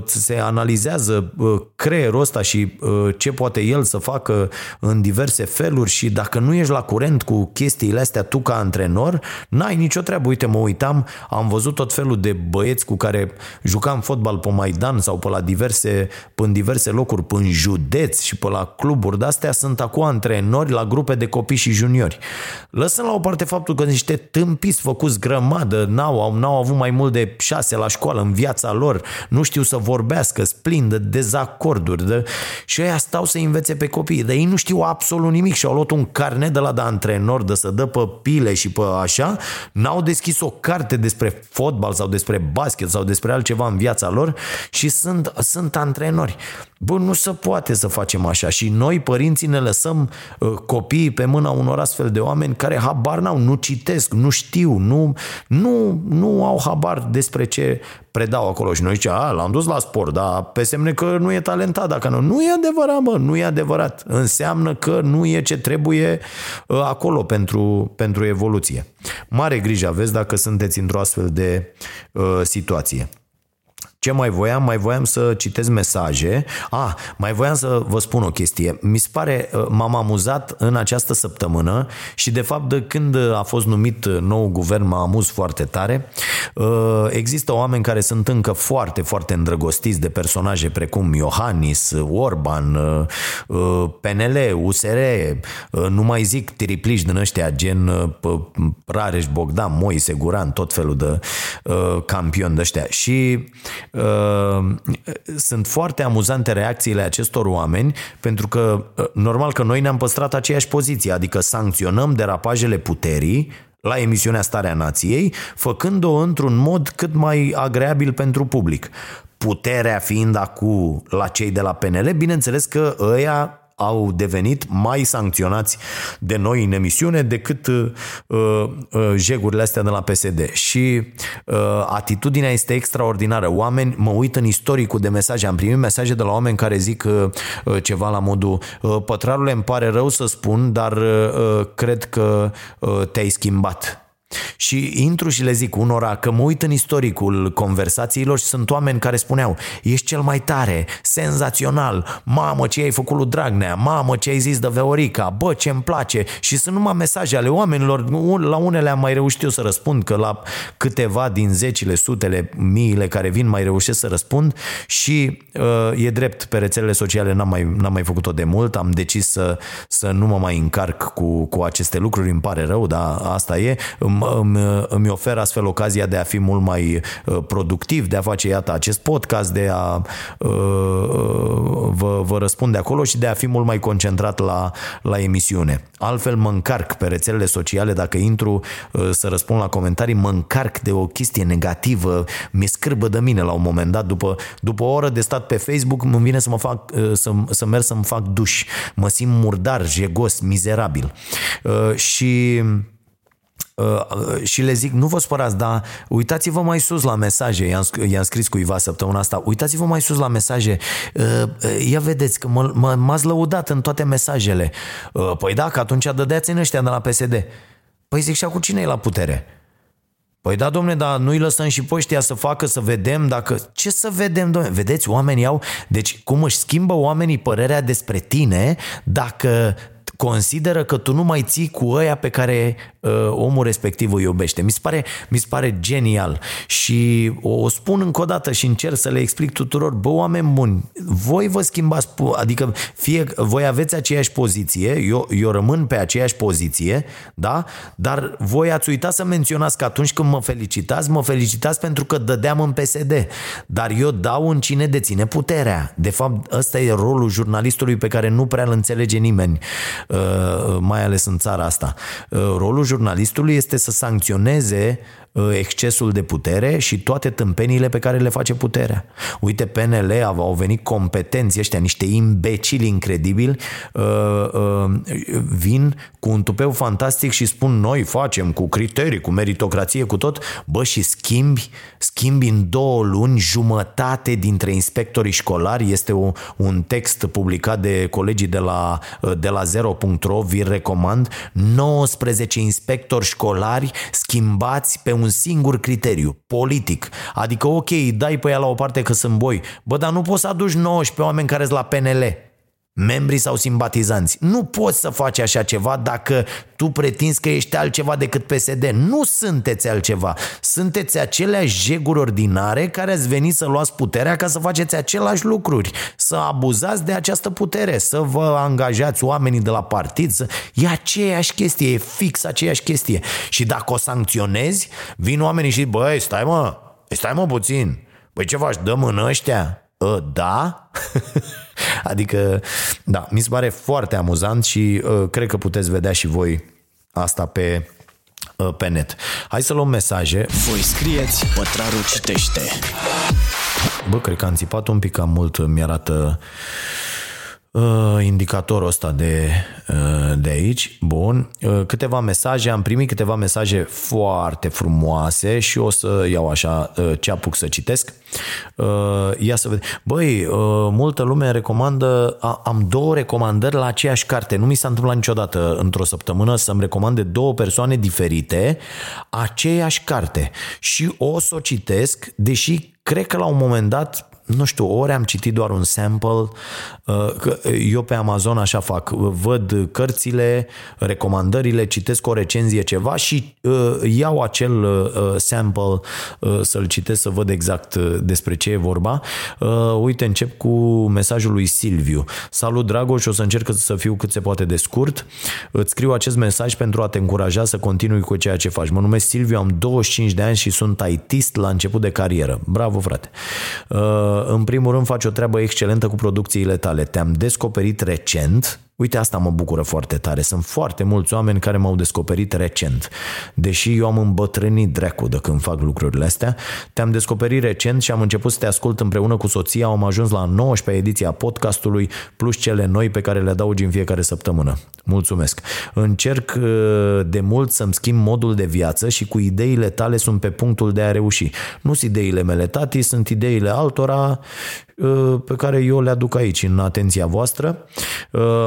se analizează creierul ăsta și ce poate el să facă în diverse feluri și dacă nu ești la curent cu chestiile astea tu ca antrenor, n-ai nicio treabă. Uite, mă uitam, am văzut tot felul de băieți cu care jucam fotbal pe Maidan sau pe la diverse, în diverse locuri, pe în județ și pe la cluburi de-astea, sunt acum antrenori la grupe de copii și juniori. Lăsăm la o parte faptul că niște tâmpiți făcuți grămadă, n-au, n-au avut mai mult de șase la școală în viața lor, nu știu să vorbească, sunt plini de dezacorduri de... și ăia stau să învețe pe copii, dar ei nu știu absolut nimic și au luat un carnet de la de antrenor, de să dă pe pile și pe așa, n-au deschis o carte despre fotbal sau despre basket sau despre altceva în viața lor și sunt, sunt antrenori. Bă, nu se poate să facem așa și noi părinții ne lăsăm uh, copiii pe mâna unor astfel de oameni care habar n-au, nu citesc, nu știu, nu, nu, nu au habar despre ce predau acolo și noi zice, a, l-am dus la sport, dar pe semne că nu e talentat, dacă nu, nu e adevărat, mă, nu e adevărat, înseamnă că nu e ce trebuie uh, acolo pentru, pentru evoluție. Mare grijă aveți dacă sunteți într-o astfel de uh, situație. Ce mai voiam? Mai voiam să citez mesaje. Ah, mai voiam să vă spun o chestie. Mi se pare, m-am amuzat în această săptămână și de fapt de când a fost numit nou guvern m-a amuz foarte tare. Există oameni care sunt încă foarte, foarte îndrăgostiți de personaje precum Iohannis, Orban, P N L, U S R, nu mai zic tiripliști din ăștia gen Rareș, Bogdan, Moise, Guran, tot felul de campioni de ăștia. Și sunt foarte amuzante reacțiile acestor oameni, pentru că normal că noi ne-am păstrat aceeași poziție, adică sancționăm derapajele puterii la emisiunea Starea Nației, făcând-o într-un mod cât mai agreabil pentru public. Puterea fiind acum la cei de la P N L, bineînțeles că ăia au devenit mai sancționați de noi în emisiune decât uh, uh, jegurile astea de la P S D. Și uh, atitudinea este extraordinară. Oameni, mă uit în istoricul de mesaje, am primit mesaje de la oameni care zic uh, ceva la modul uh, pătrarule, îmi pare rău să spun, dar uh, cred că uh, te-ai schimbat. Și intru și le zic unora că mă uit în istoricul conversațiilor și sunt oameni care spuneau: ești cel mai tare, senzațional, mamă ce ai făcut lui Dragnea, mamă ce ai zis de Veorica, bă ce-mi place. Și sunt numai mesaje ale oamenilor, la unele am mai reușit eu să răspund, că la câteva din zecile, sutele, miile care vin mai reușesc să răspund. Și e drept, pe rețelele sociale n-am mai, n-am mai făcut-o de mult, am decis să, să nu mă mai încarc cu, cu aceste lucruri, îmi pare rău, dar asta e. Îmi, îmi ofer astfel ocazia de a fi mult mai productiv, de a face, iată, acest podcast, de a uh, vă, vă răspunde acolo și de a fi mult mai concentrat la, la emisiune. Altfel mă încarc pe rețelele sociale, dacă intru uh, să răspund la comentarii, mă încarc de o chestie negativă, mi-e scârbă de mine la un moment dat, după, după o oră de stat pe Facebook, îmi vine să mă fac, uh, să, să merg să-mi fac duș, mă simt murdar, jegos, mizerabil. Uh, și... și le zic, nu vă spărați, dar uitați-vă mai sus la mesaje, i-am, i-am scris cuiva săptămâna asta, uitați-vă mai sus la mesaje, ia vedeți că mă, mă, m-ați lăudat în toate mesajele. Păi da, că atunci dădeați în ăștia de la P S D. Păi zic, și acum cine e la putere? Păi da, domne, dar nu-i lăsăm și pe ăștia să facă, să vedem dacă... Ce să vedem, domne? Vedeți, oamenii au... Deci cum își schimbă oamenii părerea despre tine dacă... consideră că tu nu mai ții cu ăia pe care uh, omul respectiv îi iubește. Mi se pare, mi se pare genial și o, o spun încă o dată și încerc să le explic tuturor, bă, oameni buni, voi vă schimbați, adică fie voi aveți aceeași poziție, eu, eu rămân pe aceeași poziție, da? Dar voi ați uitat să menționați că atunci când mă felicitați, mă felicitați pentru că dădeam în P S D, dar eu dau în cine deține puterea. De fapt, ăsta e rolul jurnalistului pe care nu prea îl înțelege nimeni, mai ales în țara asta. Rolul jurnalistului este să sancționeze excesul de putere și toate tâmpeniile pe care le face puterea. Uite, P N L au venit competenți ăștia, niște imbecili incredibili, vin cu un tupeu fantastic și spun noi facem cu criterii, cu meritocrație, cu tot, bă, și schimbi schimbi în două luni jumătate dintre inspectorii școlari. Este un, un text publicat de colegii de la, de la zero punct ro, vi recomand, nouăsprezece inspectori școlari schimbați pe un singur criteriu, politic. Adică, ok, îi dai pe ea la o parte că sunt boi, bă, dar nu poți să aduci nouăsprezece oameni care-s la P N L, membri sau simpatizanți. Nu poți să faci așa ceva dacă tu pretinzi că ești altceva decât P S D. Nu sunteți altceva. Sunteți aceleași jeguri ordinare care ați venit să luați puterea ca să faceți același lucruri, să abuzați de această putere, să vă angajați oamenii de la partid. Să... E aceeași chestie, e fix aceeași chestie. Și dacă o sancționezi, vin oamenii și zic, băi, stai mă, stai mă puțin. Păi ce faci, dăm în ăștia? Ă, da? Adică, da, mi se pare foarte amuzant și uh, cred că puteți vedea și voi asta pe, uh, pe net. Hai să luăm mesaje. Voi scrieți, pătrarul citește. Bă, cred că am țipat un pic cam mult, mi-arată uh, indicatorul ăsta de, uh, de aici. Bun, uh, câteva mesaje, am primit câteva mesaje foarte frumoase și o să iau așa uh, ce apuc să citesc. Uh, ia să vedem. Băi, uh, multă lume recomandă, a, am două recomandări la aceeași carte. Nu mi s-a întâmplat niciodată într-o săptămână să-mi recomande două persoane diferite aceeași carte și o să o citesc, deși cred că la un moment dat, nu știu, ori am citit doar un sample, eu pe Amazon așa fac, văd cărțile, recomandările, citesc o recenzie ceva și iau acel sample să-l citesc să văd exact despre ce e vorba. Uite, încep cu mesajul lui Silviu. Salut, Dragoș, o să încerc să fiu cât se poate de scurt. Îți scriu acest mesaj pentru a te încuraja să continui cu ceea ce faci. Mă numesc Silviu, am douăzeci și cinci de ani și sunt I T-ist la început de carieră. Bravo, frate! În primul rând, faci o treabă excelentă cu producțiile tale. Te-am descoperit recent. Uite, asta mă bucură foarte tare. Sunt foarte mulți oameni care m-au descoperit recent. Deși eu am îmbătrânit dracu de când fac lucrurile astea, te-am descoperit recent și am început să te ascult împreună cu soția. Am ajuns la nouăsprezecea ediție a podcastului, plus cele noi pe care le adaugi în fiecare săptămână. Mulțumesc! Încerc de mult să-mi schimb modul de viață și cu ideile tale sunt pe punctul de a reuși. Nu-s ideile mele, tati, sunt ideile altora pe care eu le aduc aici, în atenția voastră.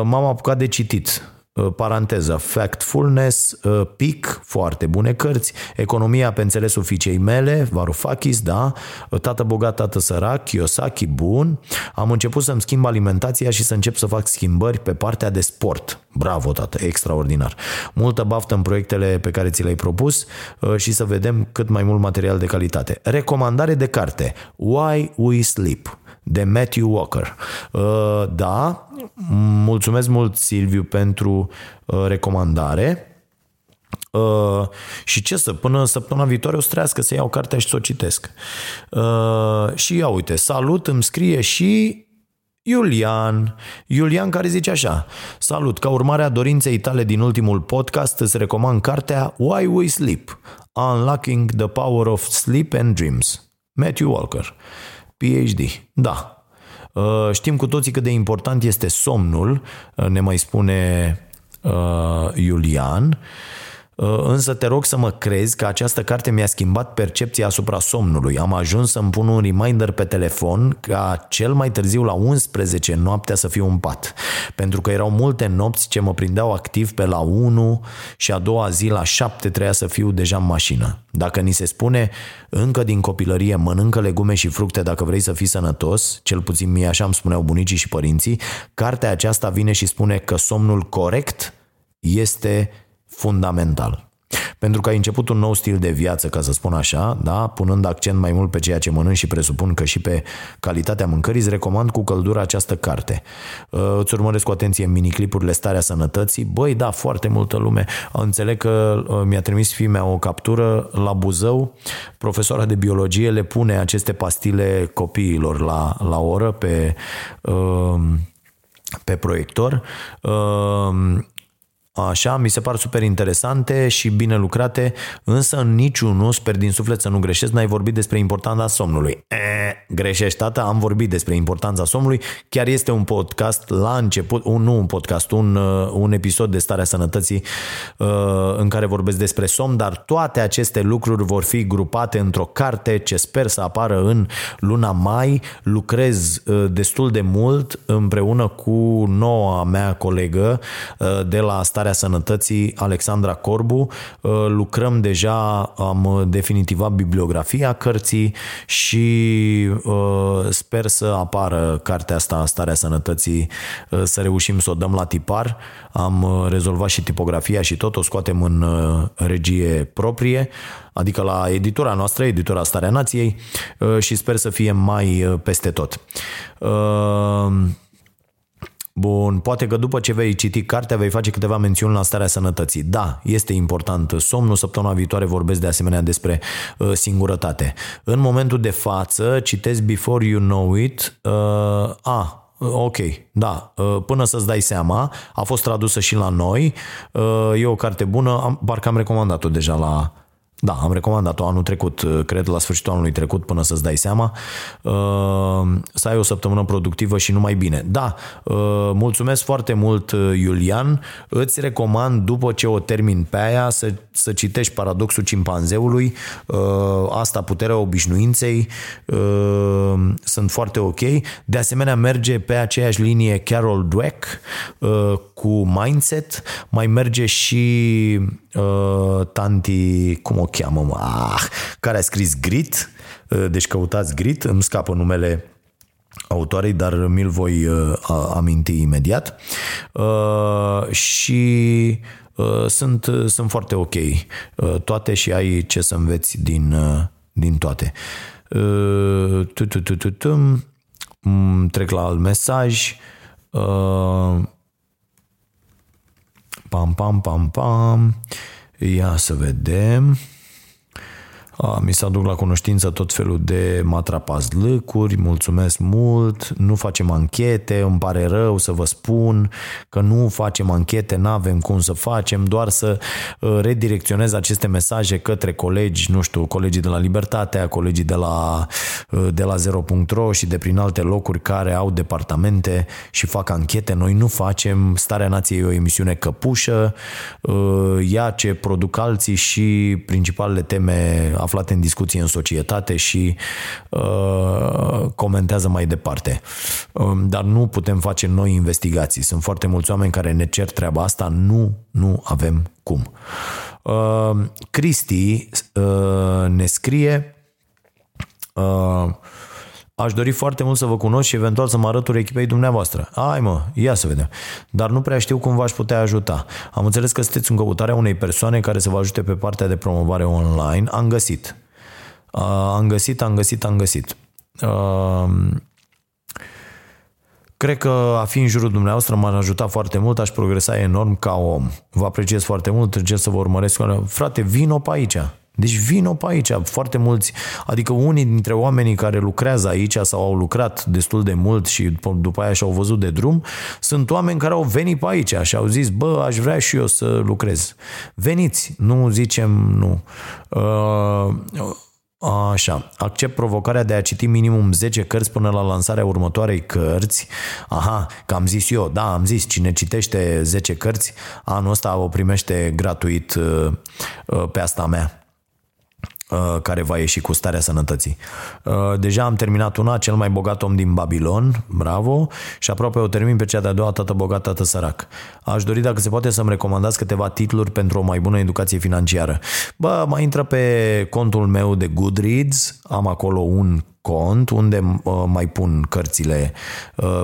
M-am apucat de citit, paranteză, Factfulness, Pic, foarte bune cărți, Economia pe înțeles fiicei mele, Varufakis, da, Tată Bogat, Tată Sărac, Kiyosaki, bun. Am început să-mi schimb alimentația și să încep să fac schimbări pe partea de sport. Bravo, tată, extraordinar. Multă baftă în proiectele pe care ți le-ai propus și să vedem cât mai mult material de calitate. Recomandare de carte, Why We Sleep, de Matthew Walker. Da, mulțumesc mult, Silviu, pentru recomandare. Uh, și ce să, până săptămâna viitoare o să trească să iau cartea și să o citesc. Uh, și ia uite, salut, îmi scrie și Iulian, Iulian care zice așa: salut, ca urmare a dorinței tale din ultimul podcast îți recomand cartea Why We Sleep, Unlocking the Power of Sleep and Dreams, Matthew Walker, P H D. Da. Știm cu toții cât de important este somnul, ne mai spune uh, Iulian, uh, însă te rog să mă crezi că această carte mi-a schimbat percepția asupra somnului. Am ajuns să-mi pun un reminder pe telefon ca cel mai târziu la unsprezece noaptea să fiu în pat, pentru că erau multe nopți ce mă prindeau activ pe la unu și a doua zi la șapte treia să fiu deja în mașină. Dacă ni se spune încă din copilărie mănâncă legume și fructe dacă vrei să fii sănătos, cel puțin mie așa îmi spuneau bunicii și părinții, cartea aceasta vine și spune că somnul corect este fundamental. Pentru că ai început un nou stil de viață, ca să spun așa, da, punând accent mai mult pe ceea ce mănânci și presupun că și pe calitatea mâncării, îți recomand cu căldură această carte. Îți urmăresc cu atenție miniclipurile Starea Sănătății. Băi, da, foarte multă lume. Înțeleg că mi-a trimis fimea o captură la Buzău. Profesoara de biologie le pune aceste pastile copiilor la, la oră pe, pe proiector. Așa, mi se par super interesante și bine lucrate, însă în niciunul, sper din suflet să nu greșesc, n-ai vorbit despre importanța somnului. E, greșești, tata, am vorbit despre importanța somnului, chiar este un podcast la început, un, nu un podcast, un, un episod de Starea Sănătății în care vorbesc despre somn, dar toate aceste lucruri vor fi grupate într-o carte ce sper să apară în luna mai. Lucrez destul de mult împreună cu noua mea colegă de la Starea Sănătății, Alexandra Corbu. Lucrăm deja, am definitivat bibliografia cărții și uh, sper să apară cartea asta, Starea Sănătății, uh, să reușim să o dăm la tipar. Am rezolvat și tipografia și tot, o scoatem în uh, regie proprie, adică la editura noastră, editura Starea Nației, uh, și sper să fie mai uh, peste tot. Uh, Bun, poate că după ce vei citi cartea vei face câteva mențiuni la Starea Sănătății. Da, este important somnul, săptămâna viitoare vorbesc de asemenea despre uh, singurătate. În momentul de față citesc Before You Know It, uh, a, ok, da, până să-ți dai seama, a fost tradusă și la noi, uh, e o carte bună, am, parcă am recomandat-o deja la... Da, am recomandat-o anul trecut, cred la sfârșitul anului trecut, până să-ți dai seama. Să ai o săptămână productivă și numai bine. Da, mulțumesc foarte mult, Iulian. Îți recomand, după ce o termin pe aia, să, să citești Paradoxul Cimpanzeului, asta, Puterea Obișnuinței. Sunt foarte ok. De asemenea, merge pe aceeași linie Carol Dweck cu Mindset. Mai merge și uh, tanti, cum o cheamă, mă? Ah, care a scris Grit, uh, deci căutați Grit, îmi scapă numele autoarei, dar mi-l voi uh, aminti imediat. Uh, și uh, sunt, sunt foarte ok uh, toate și ai ce să înveți din, uh, din toate. Uh, tu, tu, tu, tu, tu, um, trec la alt mesaj. Uh, pam, pam, pam, pam. Ia să vedem. A, mi se aduc la cunoștință tot felul de matrapazlăcuri, mulțumesc mult, nu facem anchete, îmi pare rău să vă spun că nu facem anchete, n-avem cum să facem, doar să redirecționez aceste mesaje către colegi, nu știu, colegii de la Libertatea, colegii de la, de la zero punct ro și de prin alte locuri care au departamente și fac anchete. Noi nu facem. Starea Nației e o emisiune căpușă, ea ce produc alții și principalele teme aflate în discuție în societate și uh, comentează mai departe. Uh, dar nu putem face noi investigații. Sunt foarte mulți oameni care ne cer treaba asta. Nu, nu avem cum. Uh, Cristi uh, ne scrie uh, aș dori foarte mult să vă cunosc și eventual să mă arătur echipei dumneavoastră. Hai mă, ia să vedem. Dar nu prea știu cum v-aș putea ajuta. Am înțeles că sunteți în căutarea unei persoane care să vă ajute pe partea de promovare online. Am găsit. Uh, am găsit, am găsit, am găsit. Uh, cred că a fi în jurul dumneavoastră m-ar ajuta foarte mult, aș progresa enorm ca om. Vă apreciez foarte mult, încerc să vă urmăresc. Frate, vino pe aici. Deci vino pe aici, foarte mulți, adică unii dintre oamenii care lucrează aici sau au lucrat destul de mult și după aia și-au văzut de drum, sunt oameni care au venit pe aici și au zis, bă, aș vrea și eu să lucrez. Veniți, nu zicem nu. Așa, accept provocarea de a citi minimum zece cărți până la lansarea următoarei cărți. Aha, că am zis eu, da, am zis, cine citește zece cărți, anul ăsta o primește gratuit pe asta mea, care va ieși cu Starea Sănătății. Deja am terminat una, Cel mai bogat om din Babilon, bravo, și aproape o termin pe cea de-a doua, Tată Bogat, Tată Sărac. Aș dori, dacă se poate, să-mi recomandați câteva titluri pentru o mai bună educație financiară. Bă, mai intră pe contul meu de Goodreads, am acolo un cont unde mai pun cărțile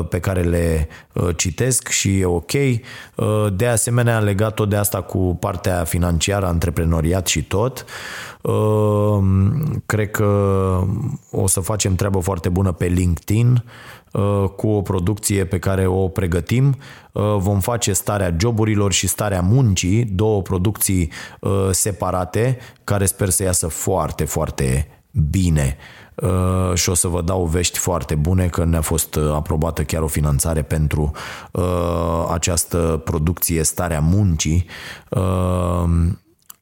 pe care le citesc și e ok. De asemenea, legat tot de asta cu partea financiară, antreprenoriat și tot, cred că o să facem treabă foarte bună pe LinkedIn cu o producție pe care o pregătim. Vom face Starea Joburilor și Starea Muncii, două producții separate care sper să iasă foarte, foarte bine. Uh, și o să vă dau vești foarte bune că ne-a fost aprobată chiar o finanțare pentru uh, această producție Starea Muncii uh,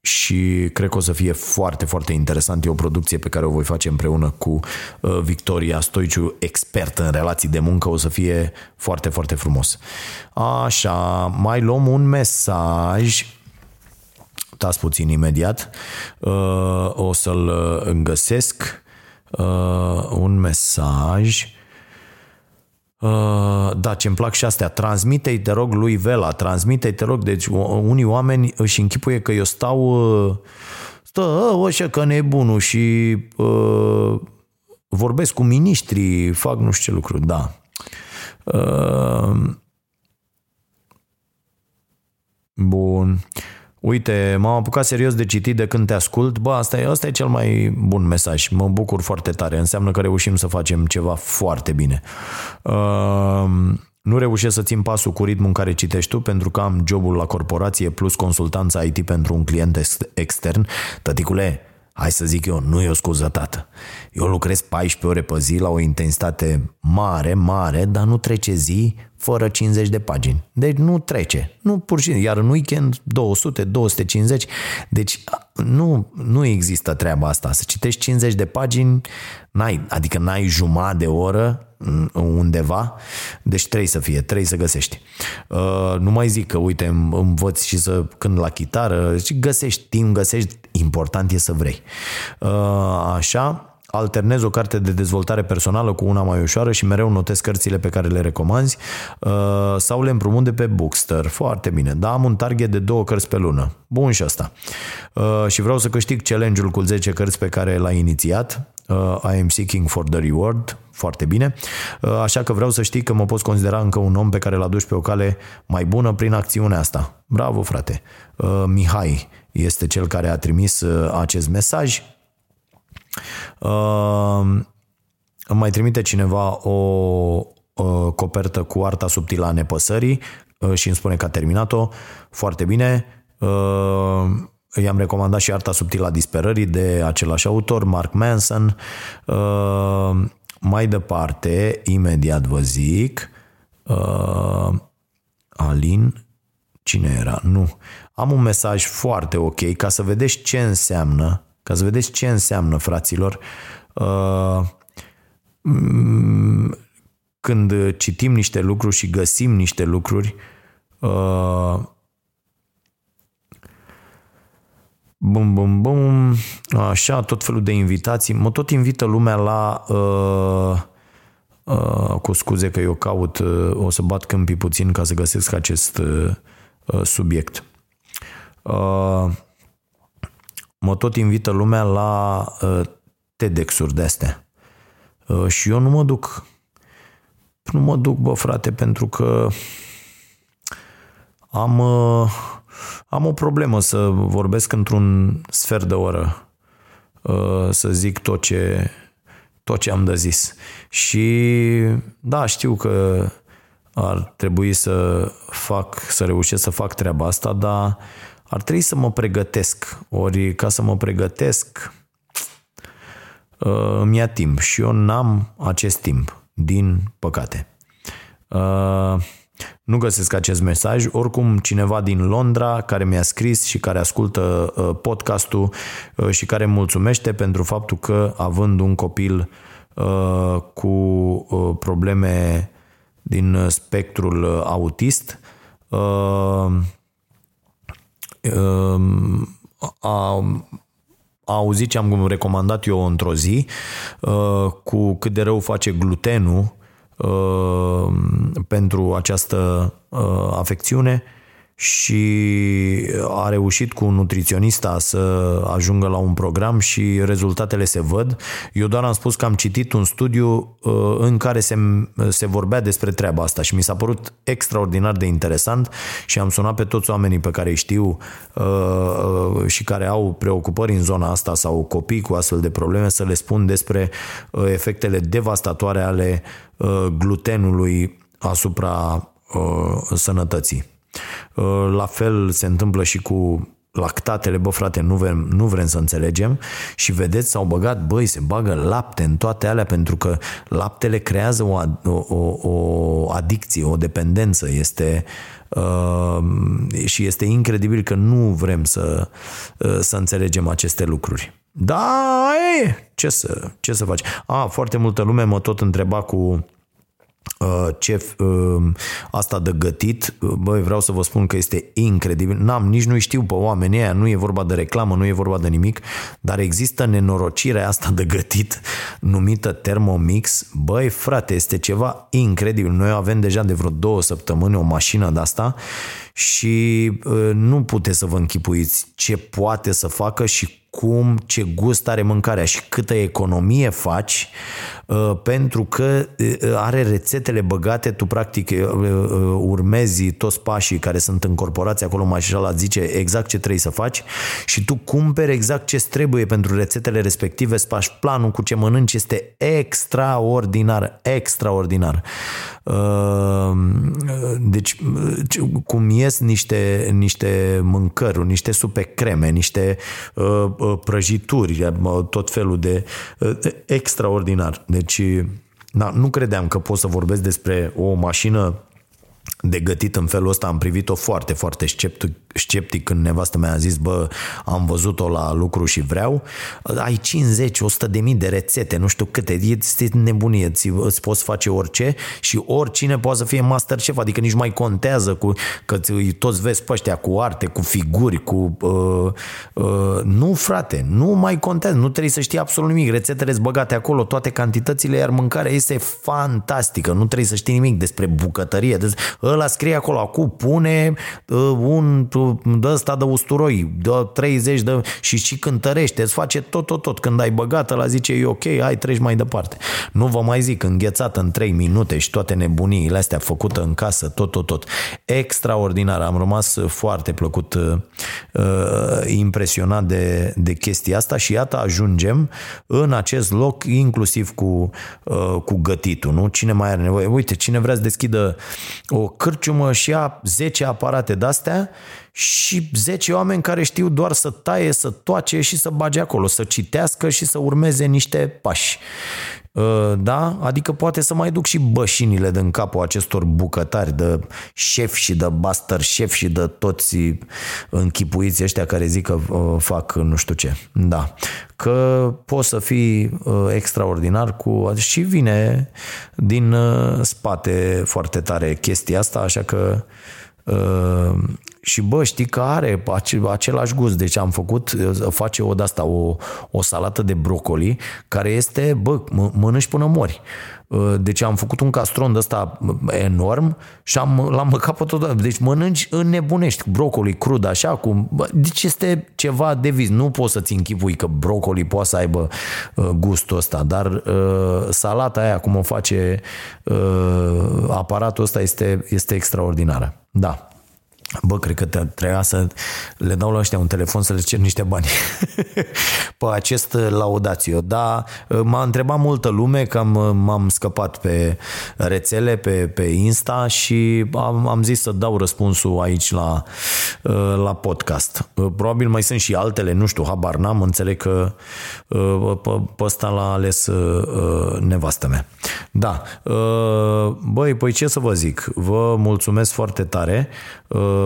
și cred că o să fie foarte, foarte interesant. E o producție pe care o voi face împreună cu uh, Victoria Stoiciu, expert în relații de muncă. O să fie foarte, foarte frumos. Așa, mai luăm un mesaj. Uitați puțin imediat. Uh, o să-l îngăsesc. Uh, un mesaj. Uh, da, ce-mi plac și astea. Transmite-i, te rog, lui Vela. Transmite-i, te rog. Deci unii oameni își închipuie că eu stau uh, stă uh, așa că nebunul și uh, vorbesc cu miniștrii, fac nu știu ce lucruri. Da. Uh, bun. Uite, m-am apucat serios de citit de când te ascult. Bă, asta e, asta e cel mai bun mesaj. Mă bucur foarte tare. Înseamnă că reușim să facem ceva foarte bine. Uh, nu reușesc să țin pasul cu ritmul în care citești tu pentru că am jobul la corporație plus consultanța I T pentru un client ex- extern. Tăticule, hai să zic eu, nu e o scuză, tată. Eu lucrez paisprezece ore pe zi la o intensitate mare, mare, dar nu trece zi fără cincizeci de pagini. Deci nu trece. Nu pur și iar în weekend două sute, două sute cincizeci. Deci nu, nu există treaba asta. Să citești cincizeci de pagini, n-ai, adică n-ai jumătate de oră undeva, deci trebuie să fie, trebuie să găsești. Nu mai zic că, uite, învăț și să cânt la chitară, găsești timp, găsești, important e să vrei. Așa, alternez o carte de dezvoltare personală cu una mai ușoară și mereu notez cărțile pe care le recomanzi sau le împrumut de pe Bookster. Foarte bine, dar am un target de două cărți pe lună. Bun și asta. Și vreau să câștig challenge-ul cu zece cărți pe care l-ai inițiat. I am seeking for the reward. Foarte bine. Așa că vreau să știi că mă poți considera încă un om pe care l-aduci pe o cale mai bună prin acțiunea asta. Bravo, frate. Mihai este cel care a trimis acest mesaj. Uh, îmi mai trimite cineva o uh, copertă cu arta subtilă a nepăsării uh, și îmi spune că a terminat-o. Foarte bine. Uh, i-am recomandat și arta subtilă a disperării de același autor, Mark Manson. Uh, mai departe, imediat vă zic, uh, Alin, cine era? Nu. Am un mesaj foarte ok ca să vedeți ce înseamnă Ca să vedeți ce înseamnă, fraților, când citim niște lucruri și găsim niște lucruri. Bum, bum, bum, așa, tot felul de invitații. Mă tot invită lumea la... Cu scuze că eu caut, o să bat câmpii puțin ca să găsesc acest subiect. Mă tot invită lumea la uh, TEDx-uri de-astea. Uh, și eu nu mă duc. Nu mă duc, bă, frate, pentru că am, uh, am o problemă să vorbesc într-un sfert de oră. Uh, să zic tot ce, tot ce am de zis. Și da, știu că ar trebui să fac, să reușesc să fac treaba asta, dar ar trebui să mă pregătesc, ori ca să mă pregătesc îmi ia timp și eu n-am acest timp, din păcate. Nu găsesc acest mesaj, oricum cineva din Londra care mi-a scris și care ascultă podcastul și care mulțumește pentru faptul că având un copil cu probleme din spectrul autist, A, a auzit ce am recomandat eu într-o zi cu cât de rău face glutenul pentru această afecțiune și a reușit cu nutriționista să ajungă la un program și rezultatele se văd. Eu doar am spus că am citit un studiu în care se, se vorbea despre treaba asta și mi s-a părut extraordinar de interesant și am sunat pe toți oamenii pe care îi știu și care au preocupări în zona asta sau copii cu astfel de probleme să le spun despre efectele devastatoare ale glutenului asupra sănătății. La fel se întâmplă și cu lactatele, bă frate, nu vrem, nu vrem să înțelegem și vedeți s-au băgat, băi, se bagă lapte în toate alea pentru că laptele creează o, o, o adicție, o dependență este uh, și este incredibil că nu vrem să, uh, să înțelegem aceste lucruri. Da, e, ce să, ce să faci? Ah, foarte multă lume mă tot întreba cu ce asta de gătit, băi, vreau să vă spun că este incredibil, n-am, nici nu știu pe oamenii aia, nu e vorba de reclamă, nu e vorba de nimic, dar există nenorocirea asta de gătit numită Thermomix, băi, frate, este ceva incredibil, noi avem deja de vreo două săptămâni o mașină de asta și nu puteți să vă închipuiți ce poate să facă și cum, ce gust are mâncarea și câtă economie faci pentru că are rețetele băgate, tu practic urmezi toți pașii care sunt încorporați acolo, mașinala zice exact ce trebuie să faci și tu cumperi exact ce trebuie pentru rețetele respective, îți faci planul cu ce mănânci, este extraordinar, extraordinar. Deci cum ies niște, niște mâncăruri, niște supe creme, niște prăjituri, tot felul de extraordinar. Deci, na, nu credeam că pot să vorbesc despre o mașină de gătit în felul ăsta, am privit-o foarte, foarte sceptic, sceptic când nevastă mea a zis, bă, am văzut-o la lucru și vreau. Ai cincizeci, o sută de mii de rețete, nu știu câte, este nebunie, îți poți face orice și oricine poate să fie master chef, adică nici mai contează cu, că toți vezi pe ăștia cu arte, cu figuri, cu... Uh, uh, nu, frate, nu mai contează, nu trebuie să știi absolut nimic, rețetele sunt băgate acolo, toate cantitățile, iar mâncarea este fantastică, nu trebuie să știi nimic despre bucătărie, despre... Ăla scrie acolo, acum pune uh, un dă ăsta de usturoi, dă treizeci de, și și cântărește, îți face tot, tot, tot. Când ai băgat, ăla zice, e ok, hai, treci mai departe. Nu vă mai zic, înghețat în trei minute și toate nebuniile astea făcute în casă, tot, tot, tot. Extraordinar, am rămas foarte plăcut uh, impresionat de, de chestia asta și iată ajungem în acest loc, inclusiv cu, uh, cu gătitul, nu? Cine mai are nevoie? Uite, cine vrea să deschidă o cârciumă și ia zece aparate de-astea și zece oameni care știu doar să taie, să toace și să bage acolo, să citească și să urmeze niște pași. Da? Adică poate să mai duc și bășinile din capul acestor bucătari de șef și de master șef și de toți închipuiți ăștia care zic că fac nu știu ce. Da. Că poți să fii extraordinar cu... și vine din spate foarte tare chestia asta, așa că și bă, știi că are același gust, deci am făcut, face o de-asta, o, o salată de brocoli care este, bă, mănânci până mori. Deci am făcut un castron de ăsta enorm și am, l-am măcat pe tot. Deci mănânci, înnebunești brocoli crud așa cu, bă, deci este ceva de vis. Nu poți să-ți închipui că brocoli poate să aibă uh, gustul ăsta, dar uh, salata aia cum o face uh, aparatul ăsta este, este extraordinară. Da. Bă, cred că trebuia să le dau la ăștia un telefon să le cer niște bani pe acest laudațiu. Dar m-a întrebat multă lume că am, m-am scăpat pe rețele, pe, pe Insta și am, am zis să dau răspunsul aici la, la podcast. Probabil mai sunt și altele, nu știu, habar n-am, înțeleg că pe ăsta l-a ales nevastă mea. Da, băi, păi ce să vă zic, vă mulțumesc foarte tare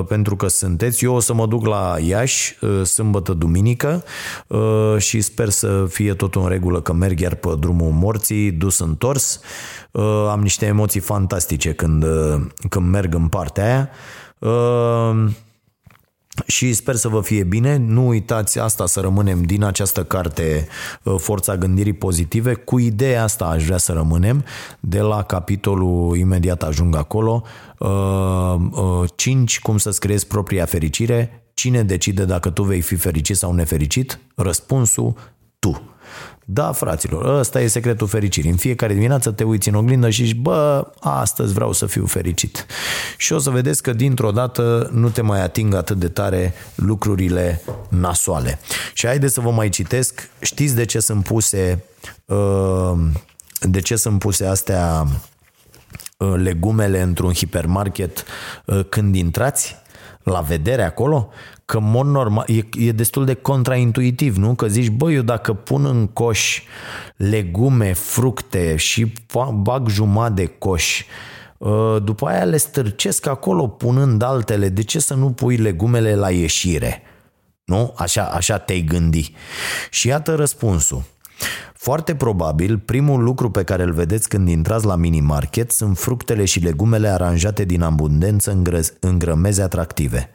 pentru că sunteți. Eu o să mă duc la Iași sâmbătă, duminică și sper să fie tot în regulă, că merg iar pe drumul morții, dus întors. Am niște emoții fantastice când, când merg în partea aia. Și sper să vă fie bine. Nu uitați asta, să rămânem din această carte Forța Gândirii Pozitive. Cu ideea asta aș vrea să rămânem de la capitolul, imediat ajung acolo, cinci, cum să-ți creezi propria fericire. Cine decide dacă tu vei fi fericit sau nefericit? Răspunsul, tu. Da, fraților, ăsta e secretul fericirii. În fiecare dimineață te uiți în oglindă și zici, bă, astăzi vreau să fiu fericit. Și o să vedeți că dintr-o dată nu te mai ating atât de tare lucrurile nasoale. Și haideți să vă mai citesc. Știți de ce sunt puse, de ce sunt puse astea legumele într-un hipermarket când intrați? La vedere acolo, că în mod normal, e, e destul de contraintuitiv, nu? Că zici, bă, eu dacă pun în coș legume, fructe și bag jumătate de coș, după aia le stârcesc acolo punând altele, de ce să nu pui legumele la ieșire? Nu? Așa, așa te-ai gândi. Și iată răspunsul. Foarte probabil, primul lucru pe care îl vedeți când intrați la minimarket sunt fructele și legumele aranjate din abundență în, gră- în grămezi atractive.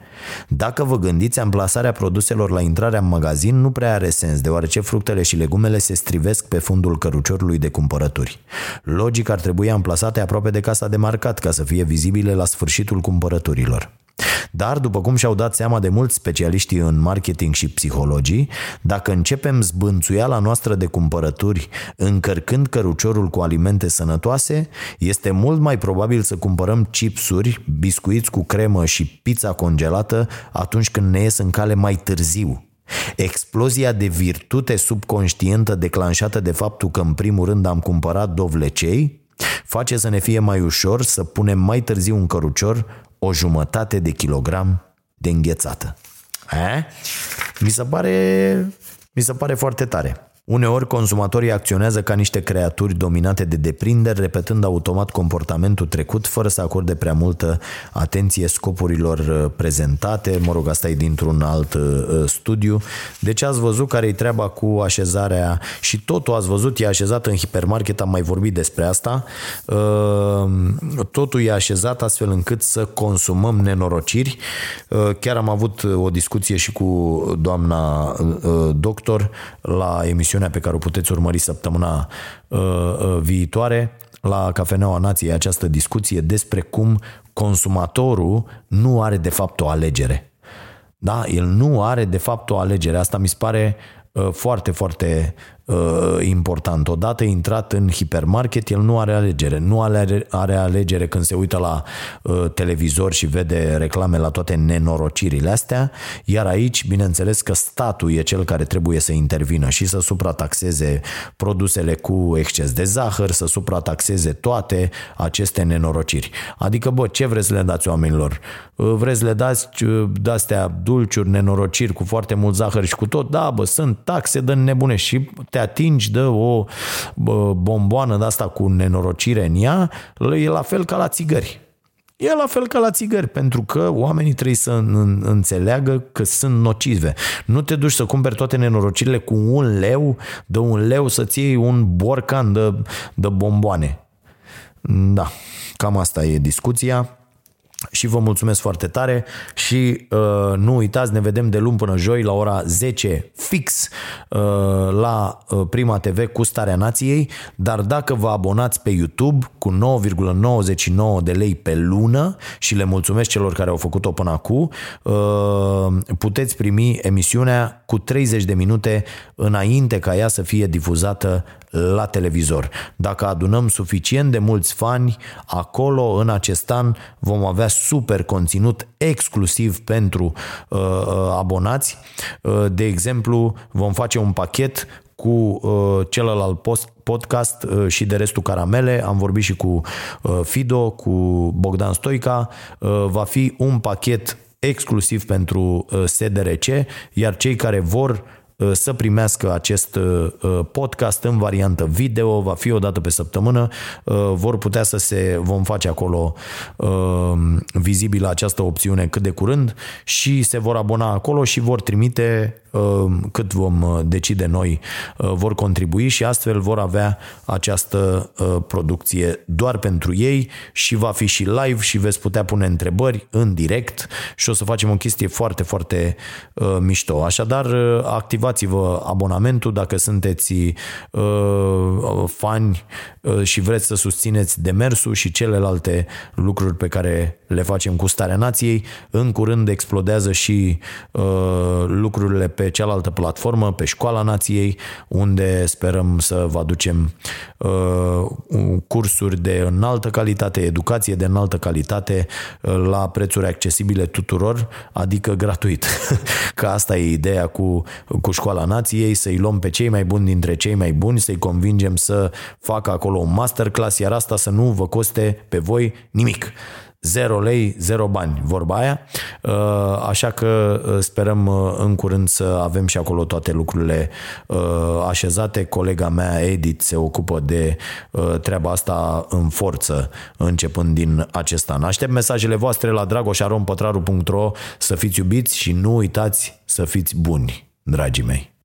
Dacă vă gândiți, amplasarea produselor la intrarea în magazin nu prea are sens, deoarece fructele și legumele se strivesc pe fundul căruciorului de cumpărături. Logic ar trebui amplasate aproape de casa de marcat ca să fie vizibile la sfârșitul cumpărăturilor. Dar, după cum și-au dat seama de mulți specialiștii în marketing și psihologii, dacă începem zbânțuiala noastră de cumpărături încărcând căruciorul cu alimente sănătoase, este mult mai probabil să cumpărăm chipsuri, biscuiți cu cremă și pizza congelată atunci când ne ies în cale mai târziu. Explozia de virtute subconștientă declanșată de faptul că în primul rând am cumpărat dovlecei face să ne fie mai ușor să punem mai târziu un cărucior o jumătate de kilogram de înghețată. E? Mi se pare, mi se pare foarte tare. Uneori, consumatorii acționează ca niște creaturi dominate de deprinderi, repetând automat comportamentul trecut, fără să acorde prea multă atenție scopurilor prezentate. Mă rog, asta e dintr-un alt uh, studiu. Deci ați văzut care-i treaba cu așezarea și totul ați văzut, e așezat în hipermarket, am mai vorbit despre asta. Uh, totul e așezat astfel încât să consumăm nenorociri. Uh, chiar am avut o discuție și cu doamna uh, doctor la emisiune pe care o puteți urmări săptămâna uh, uh, viitoare la Cafeneaua Nației, această discuție despre cum consumatorul nu are de fapt o alegere. Da? El nu are de fapt o alegere. Asta mi se pare uh, foarte, foarte uh, important. Odată intrat în hipermarket, el nu are alegere. Nu are, are alegere când se uită la uh, televizor și vede reclame la toate nenorocirile astea, iar aici, bineînțeles că statul e cel care trebuie să intervină și să suprataxeze produsele cu exces de zahăr, să suprataxeze toate aceste nenorociri. Adică, bă, ce vreți să le dați oamenilor? Vreți să le dați de-astea dulciuri, nenorociri cu foarte mult zahăr și cu tot? Da, bă, sunt taxe de nebune și te atingi de o bomboană de asta cu nenorocire în ea, e la fel ca la țigări. E la fel ca la țigări, pentru că oamenii trebuie să înțeleagă că sunt nocive. Nu te duci să cumperi toate nenorocirile cu un leu, de un leu să-ți iei un borcan de, de bomboane. Da, cam asta e discuția. Și vă mulțumesc foarte tare și uh, nu uitați, ne vedem de luni până joi la ora zece fix uh, la Prima T V cu Starea Nației, dar dacă vă abonați pe YouTube cu nouă virgulă nouăzeci și nouă de lei pe lună și le mulțumesc celor care au făcut-o până acum, uh, puteți primi emisiunea cu treizeci de minute înainte ca ea să fie difuzată la televizor. Dacă adunăm suficient de mulți fani acolo, în acest an vom avea super conținut exclusiv pentru uh, abonați. Uh, de exemplu, vom face un pachet cu uh, celălalt post podcast uh, și de restul caramele. Am vorbit și cu uh, Fido, cu Bogdan Stoica. Uh, va fi un pachet exclusiv pentru uh, S D R C, iar cei care vor să primească acest podcast în variantă video, va fi o dată pe săptămână, vor putea să se, vom face acolo vizibilă această opțiune cât de curând și se vor abona acolo și vor trimite cât vom decide noi, vor contribui și astfel vor avea această producție doar pentru ei și va fi și live și veți putea pune întrebări în direct și o să facem o chestie foarte, foarte mișto. Așadar, activați-vă abonamentul dacă sunteți fani și vreți să susțineți demersul și celelalte lucruri pe care le facem cu Starea Nației. În curând explodează și lucrurile pe cealaltă platformă, pe Școala Nației, unde sperăm să vă aducem uh, cursuri de înaltă calitate, educație de înaltă calitate uh, la prețuri accesibile tuturor, adică gratuit. Că asta e ideea cu, cu Școala Nației, să-i luăm pe cei mai buni dintre cei mai buni, să-i convingem să facă acolo un masterclass, iar asta să nu vă coste pe voi nimic. zero lei, zero bani, vorba aia, așa că sperăm în curând să avem și acolo toate lucrurile așezate. Colega mea, Edith, se ocupă de treaba asta în forță începând din acest an. Aștept mesajele voastre la dragoș aron pătraru punct ro. Să fiți iubiți și nu uitați să fiți buni, dragii mei!